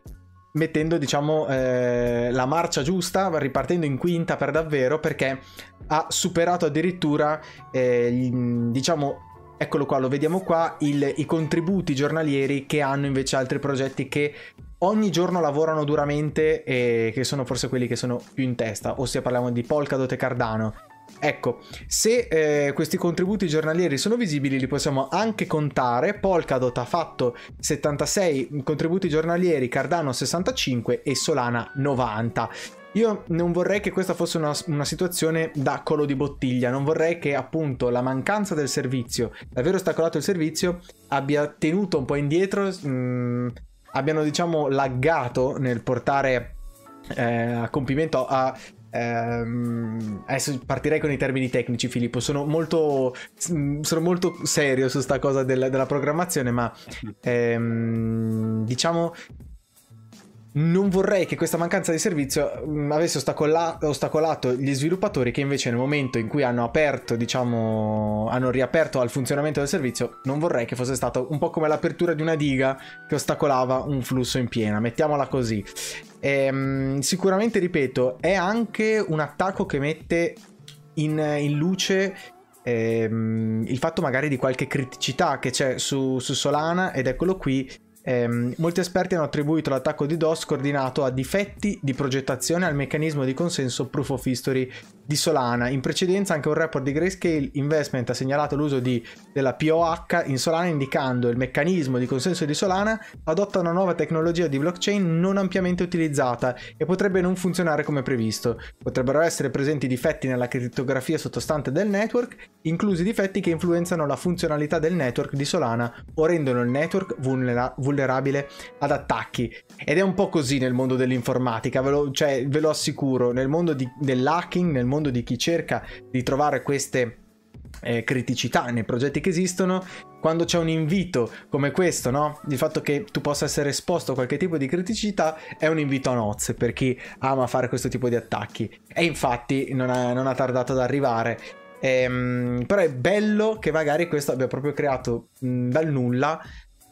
mettendo la marcia giusta, ripartendo in quinta per davvero, perché ha superato addirittura eccolo qua, lo vediamo qua, i contributi giornalieri che hanno invece altri progetti che ogni giorno lavorano duramente e che sono forse quelli che sono più in testa, ossia parliamo di Polkadot e Cardano. Ecco, se questi contributi giornalieri sono visibili li possiamo anche contare. Polkadot ha fatto 76 contributi giornalieri, Cardano 65 e Solana 90. Io non vorrei che questa fosse una situazione da collo di bottiglia, non vorrei che appunto la mancanza del servizio, l'aver ostacolato il servizio, abbia tenuto un po' indietro, abbiano laggato nel portare a compimento adesso partirei con i termini tecnici, Filippo, sono molto serio su sta cosa della programmazione, ma non vorrei che questa mancanza di servizio avesse ostacolato gli sviluppatori, che invece nel momento in cui hanno aperto, hanno riaperto al funzionamento del servizio, non vorrei che fosse stato un po' come l'apertura di una diga che ostacolava un flusso in piena, mettiamola così. Sicuramente, ripeto, è anche un attacco che mette in luce il fatto magari di qualche criticità che c'è su Solana, ed eccolo qui. Molti esperti hanno attribuito l'attacco di DDoS coordinato a difetti di progettazione al meccanismo di consenso Proof of History di Solana. In precedenza anche un report di Grayscale Investment ha segnalato l'uso della POH in Solana, indicando il meccanismo di consenso di Solana adotta una nuova tecnologia di blockchain non ampiamente utilizzata e potrebbe non funzionare come previsto. Potrebbero essere presenti difetti nella crittografia sottostante del network, inclusi difetti che influenzano la funzionalità del network di Solana o rendono il network vulnerabile ad attacchi. Ed è un po' così nel mondo dell'informatica, ve lo assicuro, nel mondo dell'hacking, nel mondo di chi cerca di trovare queste criticità nei progetti che esistono, quando c'è un invito come questo, no? Il fatto che tu possa essere esposto a qualche tipo di criticità è un invito a nozze per chi ama fare questo tipo di attacchi, e infatti non ha tardato ad arrivare. Però è bello che magari questo abbia proprio creato dal nulla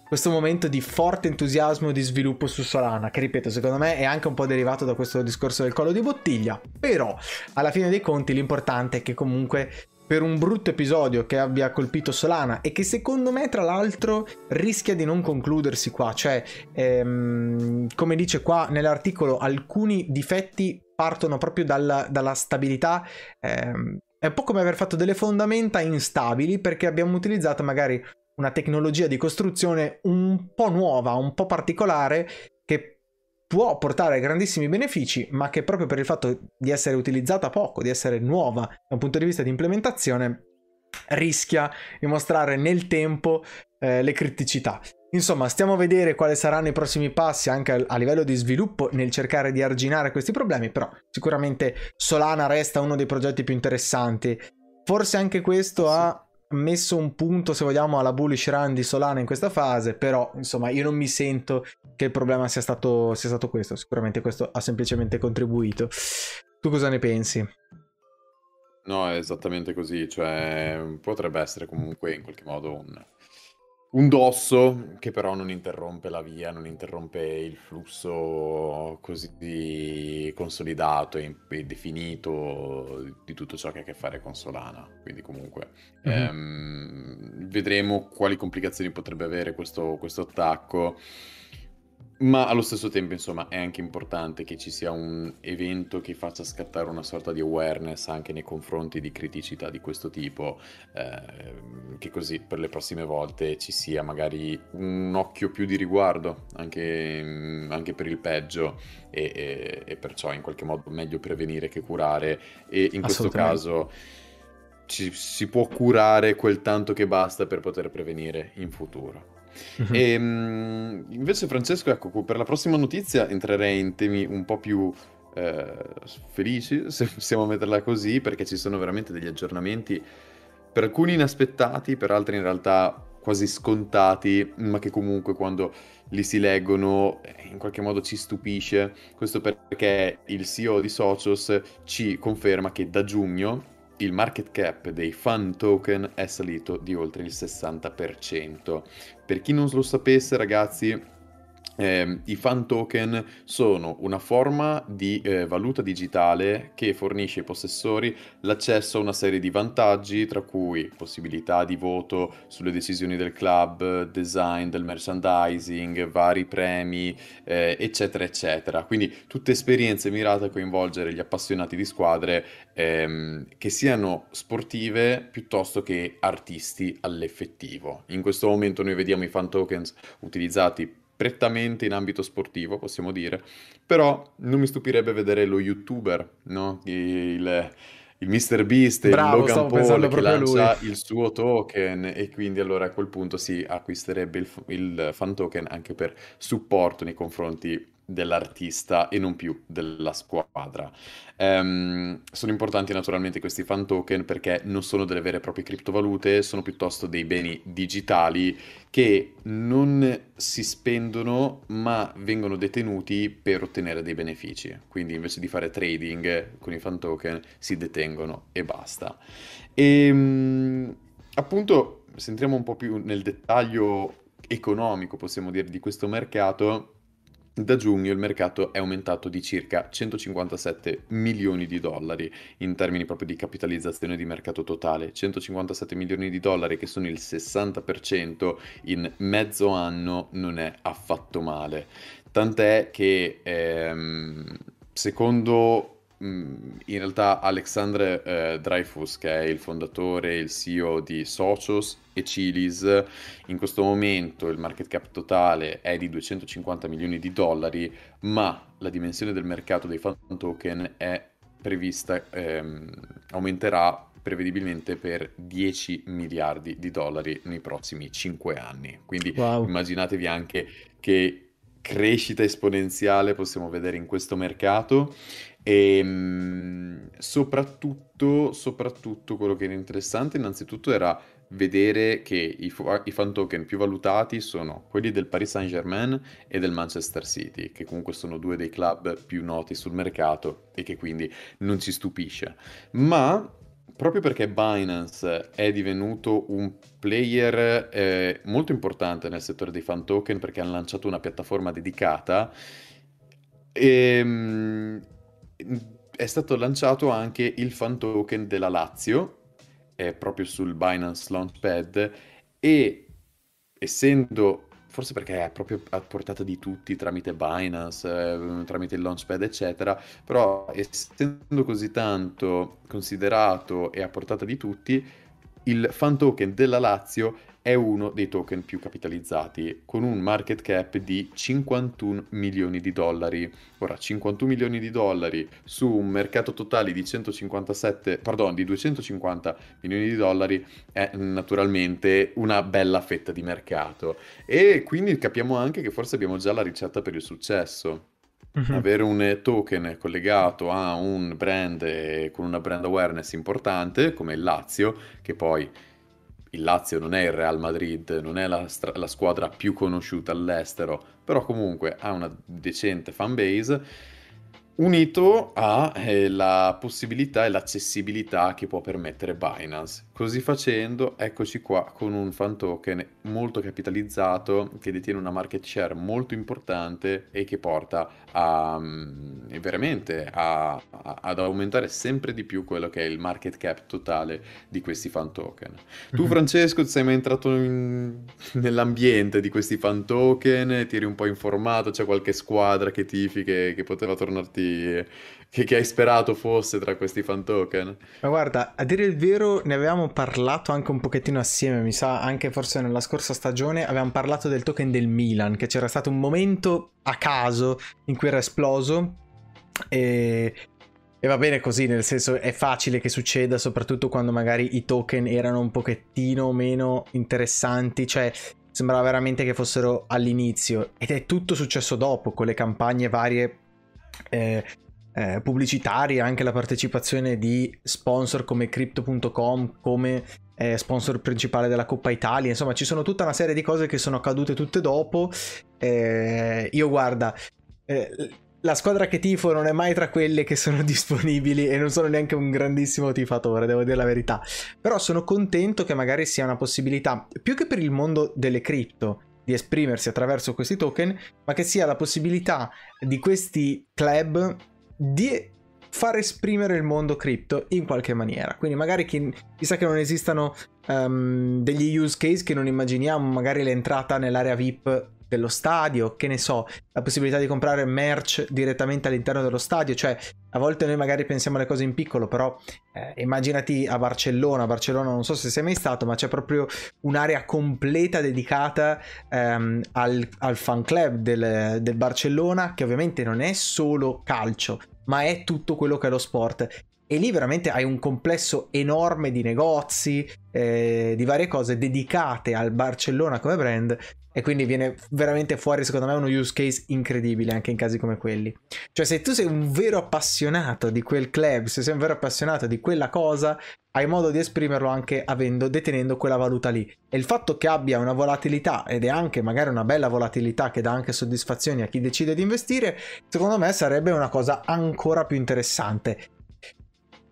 questo momento di forte entusiasmo di sviluppo su Solana, che ripeto secondo me è anche un po' derivato da questo discorso del collo di bottiglia, però alla fine dei conti l'importante è che comunque per un brutto episodio che abbia colpito Solana, e che secondo me tra l'altro rischia di non concludersi qua, cioè come dice qua nell'articolo, alcuni difetti partono proprio dalla stabilità. È un po' come aver fatto delle fondamenta instabili, perché abbiamo utilizzato magari una tecnologia di costruzione un po' nuova, un po' particolare, che può portare grandissimi benefici, ma che proprio per il fatto di essere utilizzata poco, di essere nuova da un punto di vista di implementazione, rischia di mostrare nel tempo le criticità. Insomma, stiamo a vedere quali saranno i prossimi passi anche a livello di sviluppo nel cercare di arginare questi problemi, però sicuramente Solana resta uno dei progetti più interessanti. Forse anche questo ha messo un punto, se vogliamo, alla bullish run di Solana in questa fase, però insomma io non mi sento che il problema sia stato questo. Sicuramente questo ha semplicemente contribuito. Tu cosa ne pensi? No, è esattamente così, cioè potrebbe essere comunque in qualche modo un un dosso che però non interrompe la via, non interrompe il flusso così consolidato e definito di tutto ciò che ha a che fare con Solana. Quindi comunque vedremo quali complicazioni potrebbe avere questo attacco, ma allo stesso tempo insomma è anche importante che ci sia un evento che faccia scattare una sorta di awareness anche nei confronti di criticità di questo tipo, che così per le prossime volte ci sia magari un occhio più di riguardo anche per il peggio e perciò in qualche modo meglio prevenire che curare, e in questo caso ci si può curare quel tanto che basta per poter prevenire in futuro. E, invece Francesco, ecco, per la prossima notizia entrerei in temi un po' più felici, se possiamo metterla così, perché ci sono veramente degli aggiornamenti, per alcuni inaspettati, per altri in realtà quasi scontati, ma che comunque quando li si leggono in qualche modo ci stupisce. Questo perché il CEO di Socios ci conferma che da giugno il market cap dei fan token è salito di oltre il 60%. Per chi non lo sapesse, ragazzi, i fan token sono una forma di valuta digitale che fornisce ai possessori l'accesso a una serie di vantaggi, tra cui possibilità di voto sulle decisioni del club, design del merchandising, vari premi, eccetera eccetera. Quindi tutte esperienze mirate a coinvolgere gli appassionati di squadre che siano sportive piuttosto che artisti all'effettivo. In questo momento noi vediamo i fan tokens utilizzati prettamente in ambito sportivo, possiamo dire, però non mi stupirebbe vedere lo youtuber, no? Il Mr. Beast, bravo, il Logan Paul che lancia lui il suo token, e quindi allora a quel punto si acquisterebbe il fan token anche per supporto nei confronti dell'artista e non più della squadra. Sono importanti naturalmente questi fan token perché non sono delle vere e proprie criptovalute, sono piuttosto dei beni digitali che non si spendono ma vengono detenuti per ottenere dei benefici. Quindi invece di fare trading con i fan token si detengono e basta. E appunto, se entriamo un po' più nel dettaglio economico, possiamo dire, di questo mercato, da giugno il mercato è aumentato di circa 157 milioni di dollari in termini proprio di capitalizzazione di mercato totale, 157 milioni di dollari che sono il 60% in mezzo anno, non è affatto male, tant'è che secondo in realtà Alexandre Dreyfus, che è il fondatore e il CEO di Socios e Cilis, in questo momento il market cap totale è di 250 milioni di dollari, ma la dimensione del mercato dei fan token è prevista, aumenterà prevedibilmente per 10 miliardi di dollari nei prossimi 5 anni. Quindi immaginatevi anche che crescita esponenziale possiamo vedere in questo mercato. E soprattutto quello che era interessante innanzitutto era vedere che i fan token più valutati sono quelli del Paris Saint-Germain e del Manchester City, che comunque sono due dei club più noti sul mercato e che quindi non ci stupisce. Ma proprio perché Binance è divenuto un player molto importante nel settore dei fan token, perché hanno lanciato una piattaforma dedicata, è stato lanciato anche il fan token della Lazio proprio sul Binance Launchpad, e essendo, forse perché è proprio a portata di tutti tramite Binance, tramite il Launchpad eccetera, però essendo così tanto considerato e a portata di tutti, il fan token della Lazio è uno dei token più capitalizzati, con un market cap di 51 milioni di dollari. Ora, 51 milioni di dollari su un mercato totale di 250 milioni di dollari è naturalmente una bella fetta di mercato, e quindi capiamo anche che forse abbiamo già la ricetta per il successo. Avere un token collegato a un brand con una brand awareness importante come il Lazio, che poi il Lazio non è il Real Madrid, non è la squadra più conosciuta all'estero, però comunque ha una decente fan base, unito a la possibilità e l'accessibilità che può permettere Binance. Così facendo, eccoci qua con un fan token molto capitalizzato che detiene una market share molto importante e che porta a, veramente ad aumentare sempre di più quello che è il market cap totale di questi fan token. Tu, Francesco, sei mai entrato nell'ambiente di questi fan token? Ti eri un po' informato? C'è qualche squadra che tifi che poteva tornarti, che hai sperato fosse tra questi fan token? Ma guarda, a dire il vero ne avevamo parlato anche un pochettino assieme, mi sa, anche forse nella scorsa stagione avevamo parlato del token del Milan, che c'era stato un momento a caso in cui era esploso e va bene così, nel senso è facile che succeda, soprattutto quando magari i token erano un pochettino meno interessanti, cioè sembrava veramente che fossero all'inizio, ed è tutto successo dopo con le campagne varie pubblicitari, anche la partecipazione di sponsor come Crypto.com, come sponsor principale della Coppa Italia. Insomma, ci sono tutta una serie di cose che sono accadute tutte dopo. Io guarda, la squadra che tifo non è mai tra quelle che sono disponibili e non sono neanche un grandissimo tifatore, devo dire la verità, però sono contento che magari sia una possibilità, più che per il mondo delle cripto di esprimersi attraverso questi token, ma che sia la possibilità di questi club di far esprimere il mondo cripto in qualche maniera. Quindi magari chissà che non esistano degli use case che non immaginiamo, magari l'entrata nell'area VIP dello stadio, che ne so, la possibilità di comprare merch direttamente all'interno dello stadio. Cioè, a volte noi magari pensiamo alle cose in piccolo, però immaginati a Barcellona, non so se sei mai stato, ma c'è proprio un'area completa dedicata al fan club del Barcellona, che ovviamente non è solo calcio, ma è tutto quello che è lo sport. E lì veramente hai un complesso enorme di negozi, di varie cose dedicate al Barcellona come brand, e quindi viene veramente fuori, secondo me, uno use case incredibile anche in casi come quelli. Cioè, se tu sei un vero appassionato di quel club, se sei un vero appassionato di quella cosa, hai modo di esprimerlo anche detenendo quella valuta lì. E il fatto che abbia una volatilità, ed è anche magari una bella volatilità che dà anche soddisfazioni a chi decide di investire, secondo me sarebbe una cosa ancora più interessante.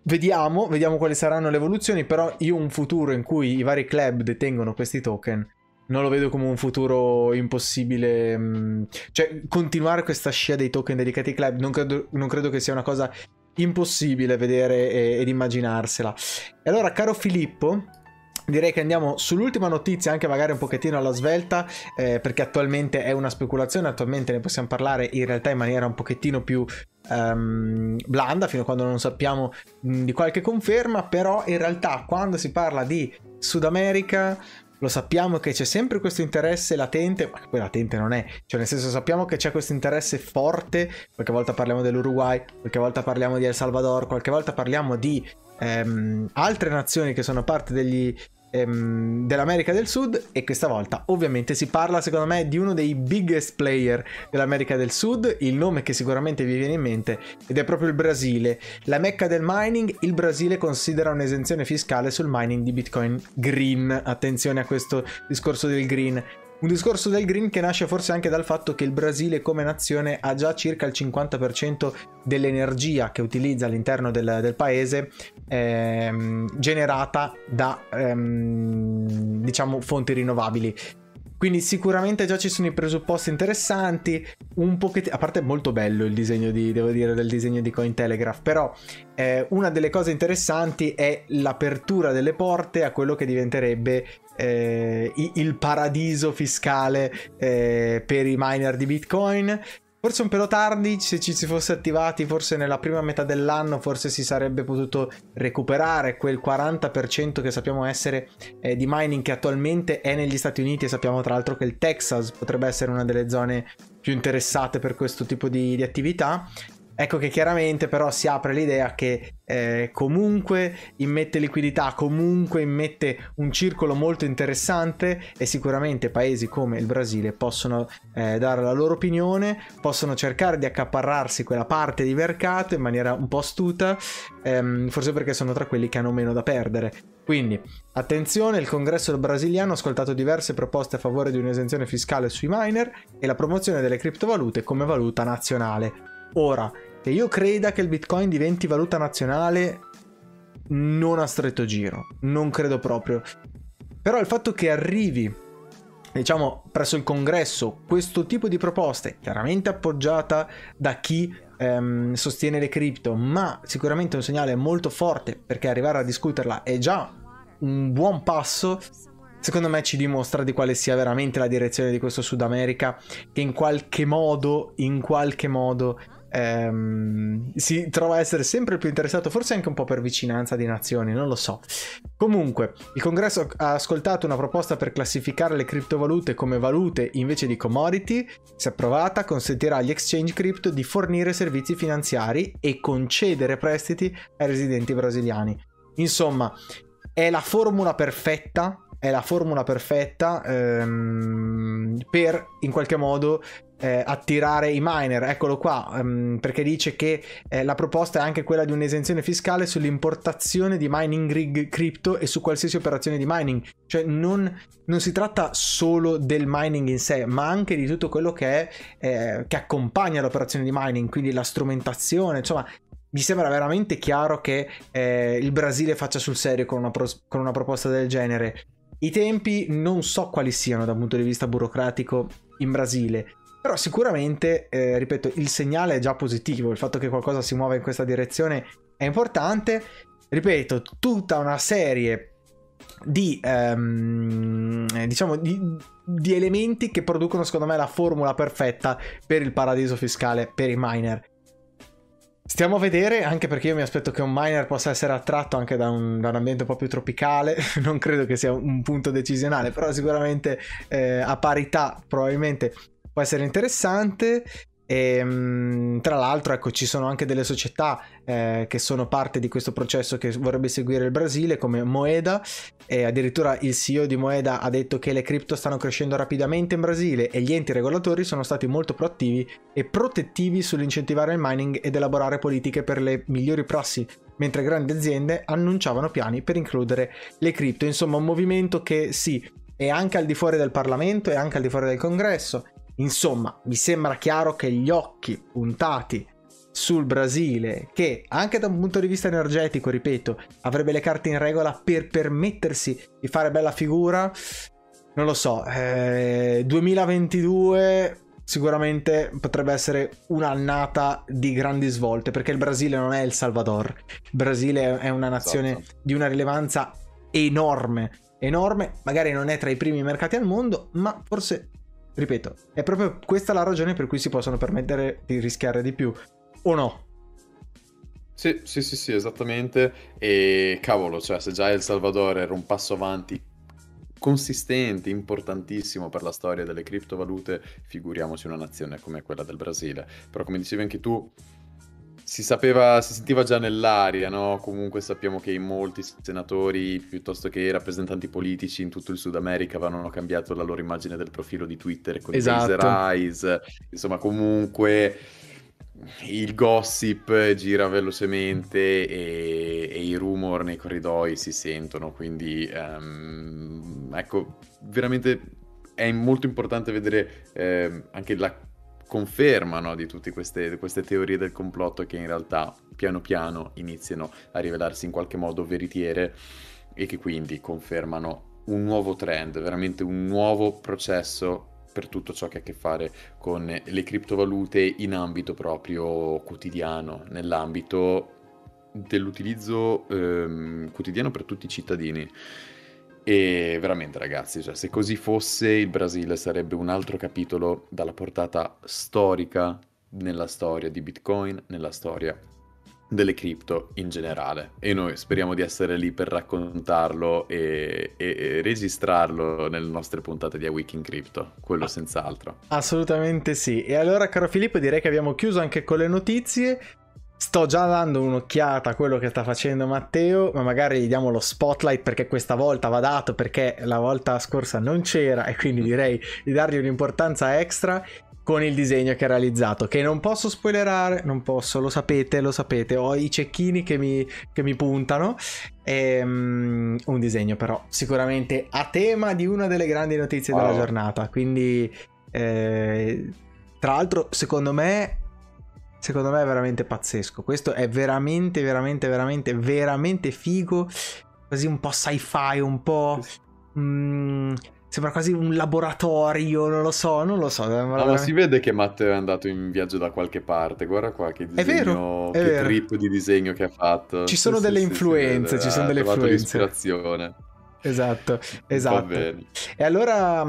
Vediamo quali saranno le evoluzioni, però io un futuro in cui i vari club detengono questi token non lo vedo come un futuro impossibile. Cioè, continuare questa scia dei token dedicati ai club non credo che sia una cosa impossibile vedere ed immaginarsela. E allora, caro Filippo, direi che andiamo sull'ultima notizia, anche magari un pochettino alla svelta, perché attualmente è una speculazione, attualmente ne possiamo parlare in realtà in maniera un pochettino più blanda, fino a quando non sappiamo di qualche conferma. Però in realtà, quando si parla di Sud America, lo sappiamo che c'è sempre questo interesse latente, ma poi latente non è, cioè nel senso sappiamo che c'è questo interesse forte. Qualche volta parliamo dell'Uruguay, qualche volta parliamo di El Salvador, qualche volta parliamo di altre nazioni che sono parte dell'America del Sud, e questa volta ovviamente si parla, secondo me, di uno dei biggest player dell'America del Sud. Il nome che sicuramente vi viene in mente ed è proprio il Brasile, la mecca del mining. Il Brasile considera un'esenzione fiscale sul mining di Bitcoin green. Attenzione a questo discorso del green, un discorso del green che nasce forse anche dal fatto che il Brasile come nazione ha già circa il 50% dell'energia che utilizza all'interno del paese generata da diciamo fonti rinnovabili. Quindi sicuramente già ci sono i presupposti interessanti, un pochettino, a parte molto bello il disegno del disegno di Cointelegraph, però una delle cose interessanti è l'apertura delle porte a quello che diventerebbe il paradiso fiscale per i miner di Bitcoin. Forse un pelo tardi, se ci si fosse attivati forse nella prima metà dell'anno, forse si sarebbe potuto recuperare quel 40% che sappiamo essere di mining, che attualmente è negli Stati Uniti, e sappiamo tra l'altro che il Texas potrebbe essere una delle zone più interessate per questo tipo di attività. Ecco che chiaramente però si apre l'idea che comunque immette liquidità, comunque immette un circolo molto interessante, e sicuramente paesi come il Brasile possono dare la loro opinione, possono cercare di accaparrarsi quella parte di mercato in maniera un po' astuta, forse perché sono tra quelli che hanno meno da perdere. Quindi attenzione, il congresso brasiliano ha ascoltato diverse proposte a favore di un'esenzione fiscale sui miner e la promozione delle criptovalute come valuta nazionale. Ora, Che io creda che il Bitcoin diventi valuta nazionale, non a stretto giro, non credo proprio. Però il fatto che arrivi, diciamo, presso il congresso questo tipo di proposte, chiaramente appoggiata da chi sostiene le cripto, ma sicuramente un segnale molto forte, perché arrivare a discuterla è già un buon passo, secondo me ci dimostra di quale sia veramente la direzione di questo Sud America, che in qualche modo si trova a essere sempre più interessato, forse anche un po' per vicinanza di nazioni, non lo so. Comunque il congresso ha ascoltato una proposta per classificare le criptovalute come valute invece di commodity. Se approvata, consentirà agli exchange crypto di fornire servizi finanziari e concedere prestiti ai residenti brasiliani. Insomma, è la formula perfetta, per in qualche modo attirare i miner, eccolo qua, perché dice che la proposta è anche quella di un'esenzione fiscale sull'importazione di mining rig crypto e su qualsiasi operazione di mining, cioè non si tratta solo del mining in sé, ma anche di tutto quello che è che accompagna l'operazione di mining, quindi la strumentazione. Insomma, mi sembra veramente chiaro che il Brasile faccia sul serio con una proposta del genere. I tempi non so quali siano dal punto di vista burocratico in Brasile, però sicuramente, ripeto, il segnale è già positivo, il fatto che qualcosa si muova in questa direzione è importante. Ripeto, tutta una serie di diciamo di elementi che producono secondo me la formula perfetta per il paradiso fiscale per i miner. Stiamo a vedere, anche perché io mi aspetto che un miner possa essere attratto anche da un ambiente un po' più tropicale, non credo che sia un punto decisionale, però sicuramente a parità probabilmente può essere interessante. E tra l'altro, ecco, ci sono anche delle società che sono parte di questo processo che vorrebbe seguire il Brasile, come Moeda, e addirittura il CEO di Moeda ha detto che le cripto stanno crescendo rapidamente in Brasile e gli enti regolatori sono stati molto proattivi e protettivi sull'incentivare il mining ed elaborare politiche per le migliori prassi, mentre grandi aziende annunciavano piani per includere le cripto. Insomma, un movimento che sì, è anche al di fuori del Parlamento e anche al di fuori del Congresso. Insomma, mi sembra chiaro che gli occhi puntati sul Brasile, che anche da un punto di vista energetico, ripeto, avrebbe le carte in regola per permettersi di fare bella figura, non lo so, 2022 sicuramente potrebbe essere un'annata di grandi svolte, perché il Brasile non è El Salvador, il Brasile è una nazione di una rilevanza enorme, magari non è tra i primi mercati al mondo, ma forse, ripeto, è proprio questa la ragione per cui si possono permettere di rischiare di più, o no? Sì, esattamente. E cavolo, cioè, se già El Salvador era un passo avanti consistente, importantissimo per la storia delle criptovalute, figuriamoci una nazione come quella del Brasile. Però, come dicevi anche tu, si sentiva già nell'aria, no? Comunque sappiamo che molti senatori, piuttosto che rappresentanti politici in tutto il Sud America, avevano cambiato la loro immagine del profilo di Twitter con Taser Eyes. Insomma, comunque il gossip gira velocemente e i rumor nei corridoi si sentono, quindi ecco, veramente è molto importante vedere anche la confermano di tutte queste teorie del complotto, che in realtà piano piano iniziano a rivelarsi in qualche modo veritiere e che quindi confermano un nuovo trend, veramente un nuovo processo per tutto ciò che ha a che fare con le criptovalute in ambito proprio quotidiano, nell'ambito dell'utilizzo quotidiano per tutti i cittadini. E veramente, ragazzi, cioè, se così fosse, il Brasile sarebbe un altro capitolo dalla portata storica nella storia di Bitcoin, nella storia delle cripto in generale, e noi speriamo di essere lì per raccontarlo e registrarlo nelle nostre puntate di A Week in Crypto, quello senz'altro. Assolutamente sì. E allora, caro Filippo, direi che abbiamo chiuso anche con le notizie. Sto già dando un'occhiata a quello che sta facendo Matteo, ma magari gli diamo lo spotlight, perché questa volta va dato, perché la volta scorsa non c'era, e quindi direi di dargli un'importanza extra con il disegno che ha realizzato, che non posso spoilerare, lo sapete, ho i cecchini che mi puntano. Un disegno però sicuramente a tema di una delle grandi notizie della giornata, quindi tra l'altro secondo me Secondo me è veramente pazzesco. Questo è veramente figo. Quasi un po' sci-fi, un po'... sembra quasi un laboratorio, non lo so. Ma si vede che Matteo è andato in viaggio da qualche parte. Guarda qua che disegno, è vero. Trip di disegno che ha fatto. Ci sono delle influenze, ci sono delle influenze. L'ispirazione. Esatto. E allora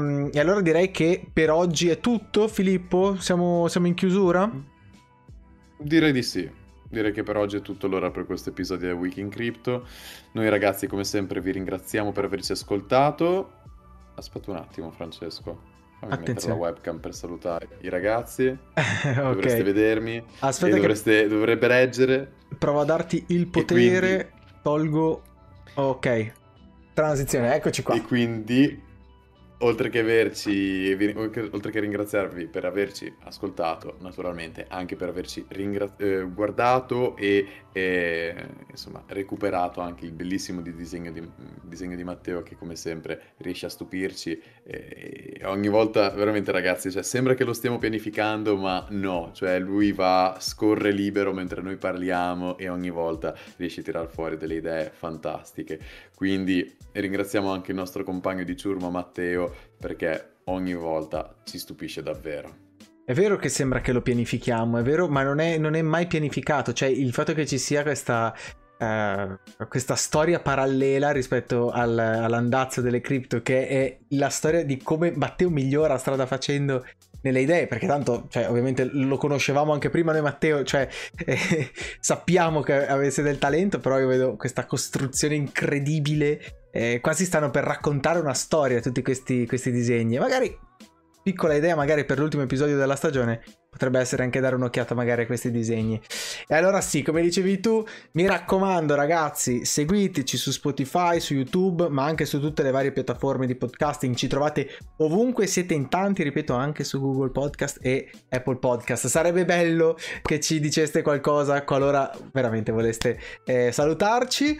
direi che per oggi è tutto, Filippo? Siamo in chiusura? Direi di sì. Direi che per oggi è tutto allora per questo episodio di A Week in Crypto. Noi ragazzi, come sempre, vi ringraziamo per averci ascoltato. Aspetta un attimo, Francesco. Fammi mettere la webcam per salutare i ragazzi. Okay. Dovreste vedermi. Aspetta, dovrebbe reggere. Provo a darti il potere. Quindi... Tolgo. Ok. Transizione, eccoci qua. E quindi, oltre che ringraziarvi per averci ascoltato, naturalmente anche per averci guardato e insomma recuperato anche il bellissimo disegno di Matteo, che come sempre riesce a stupirci e ogni volta veramente, ragazzi, cioè, sembra che lo stiamo pianificando, ma no, cioè lui scorre libero mentre noi parliamo e ogni volta riesce a tirar fuori delle idee fantastiche. Quindi ringraziamo anche il nostro compagno di ciurma Matteo, perché ogni volta ci stupisce davvero. È vero che sembra che lo pianifichiamo, è vero, ma non è mai pianificato, cioè il fatto che ci sia questa storia parallela rispetto all'andazzo delle cripto, che è la storia di come Matteo migliora strada facendo nelle idee, perché tanto, cioè, ovviamente lo conoscevamo anche prima noi Matteo, cioè sappiamo che avesse del talento, però io vedo questa costruzione incredibile. Quasi stanno per raccontare una storia tutti questi disegni. Magari, piccola idea, magari per l'ultimo episodio della stagione potrebbe essere anche dare un'occhiata magari a questi disegni. E allora sì, come dicevi tu, mi raccomando ragazzi, seguiteci su Spotify, su YouTube, ma anche su tutte le varie piattaforme di podcasting. Ci trovate ovunque, siete in tanti, ripeto, anche su Google Podcast e Apple Podcast. Sarebbe bello che ci diceste qualcosa qualora veramente voleste salutarci.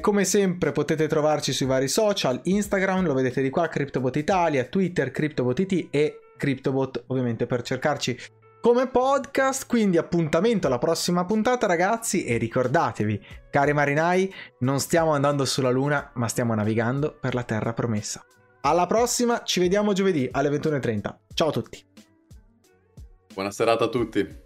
Come sempre potete trovarci sui vari social, Instagram, lo vedete di qua, CryptoBot Italia, Twitter, CryptoBot IT e CryptoBot, ovviamente, per cercarci come podcast. Quindi appuntamento alla prossima puntata ragazzi, e ricordatevi, cari marinai, non stiamo andando sulla luna, ma stiamo navigando per la terra promessa. Alla prossima, ci vediamo giovedì alle 21:30. Ciao a tutti. Buona serata a tutti.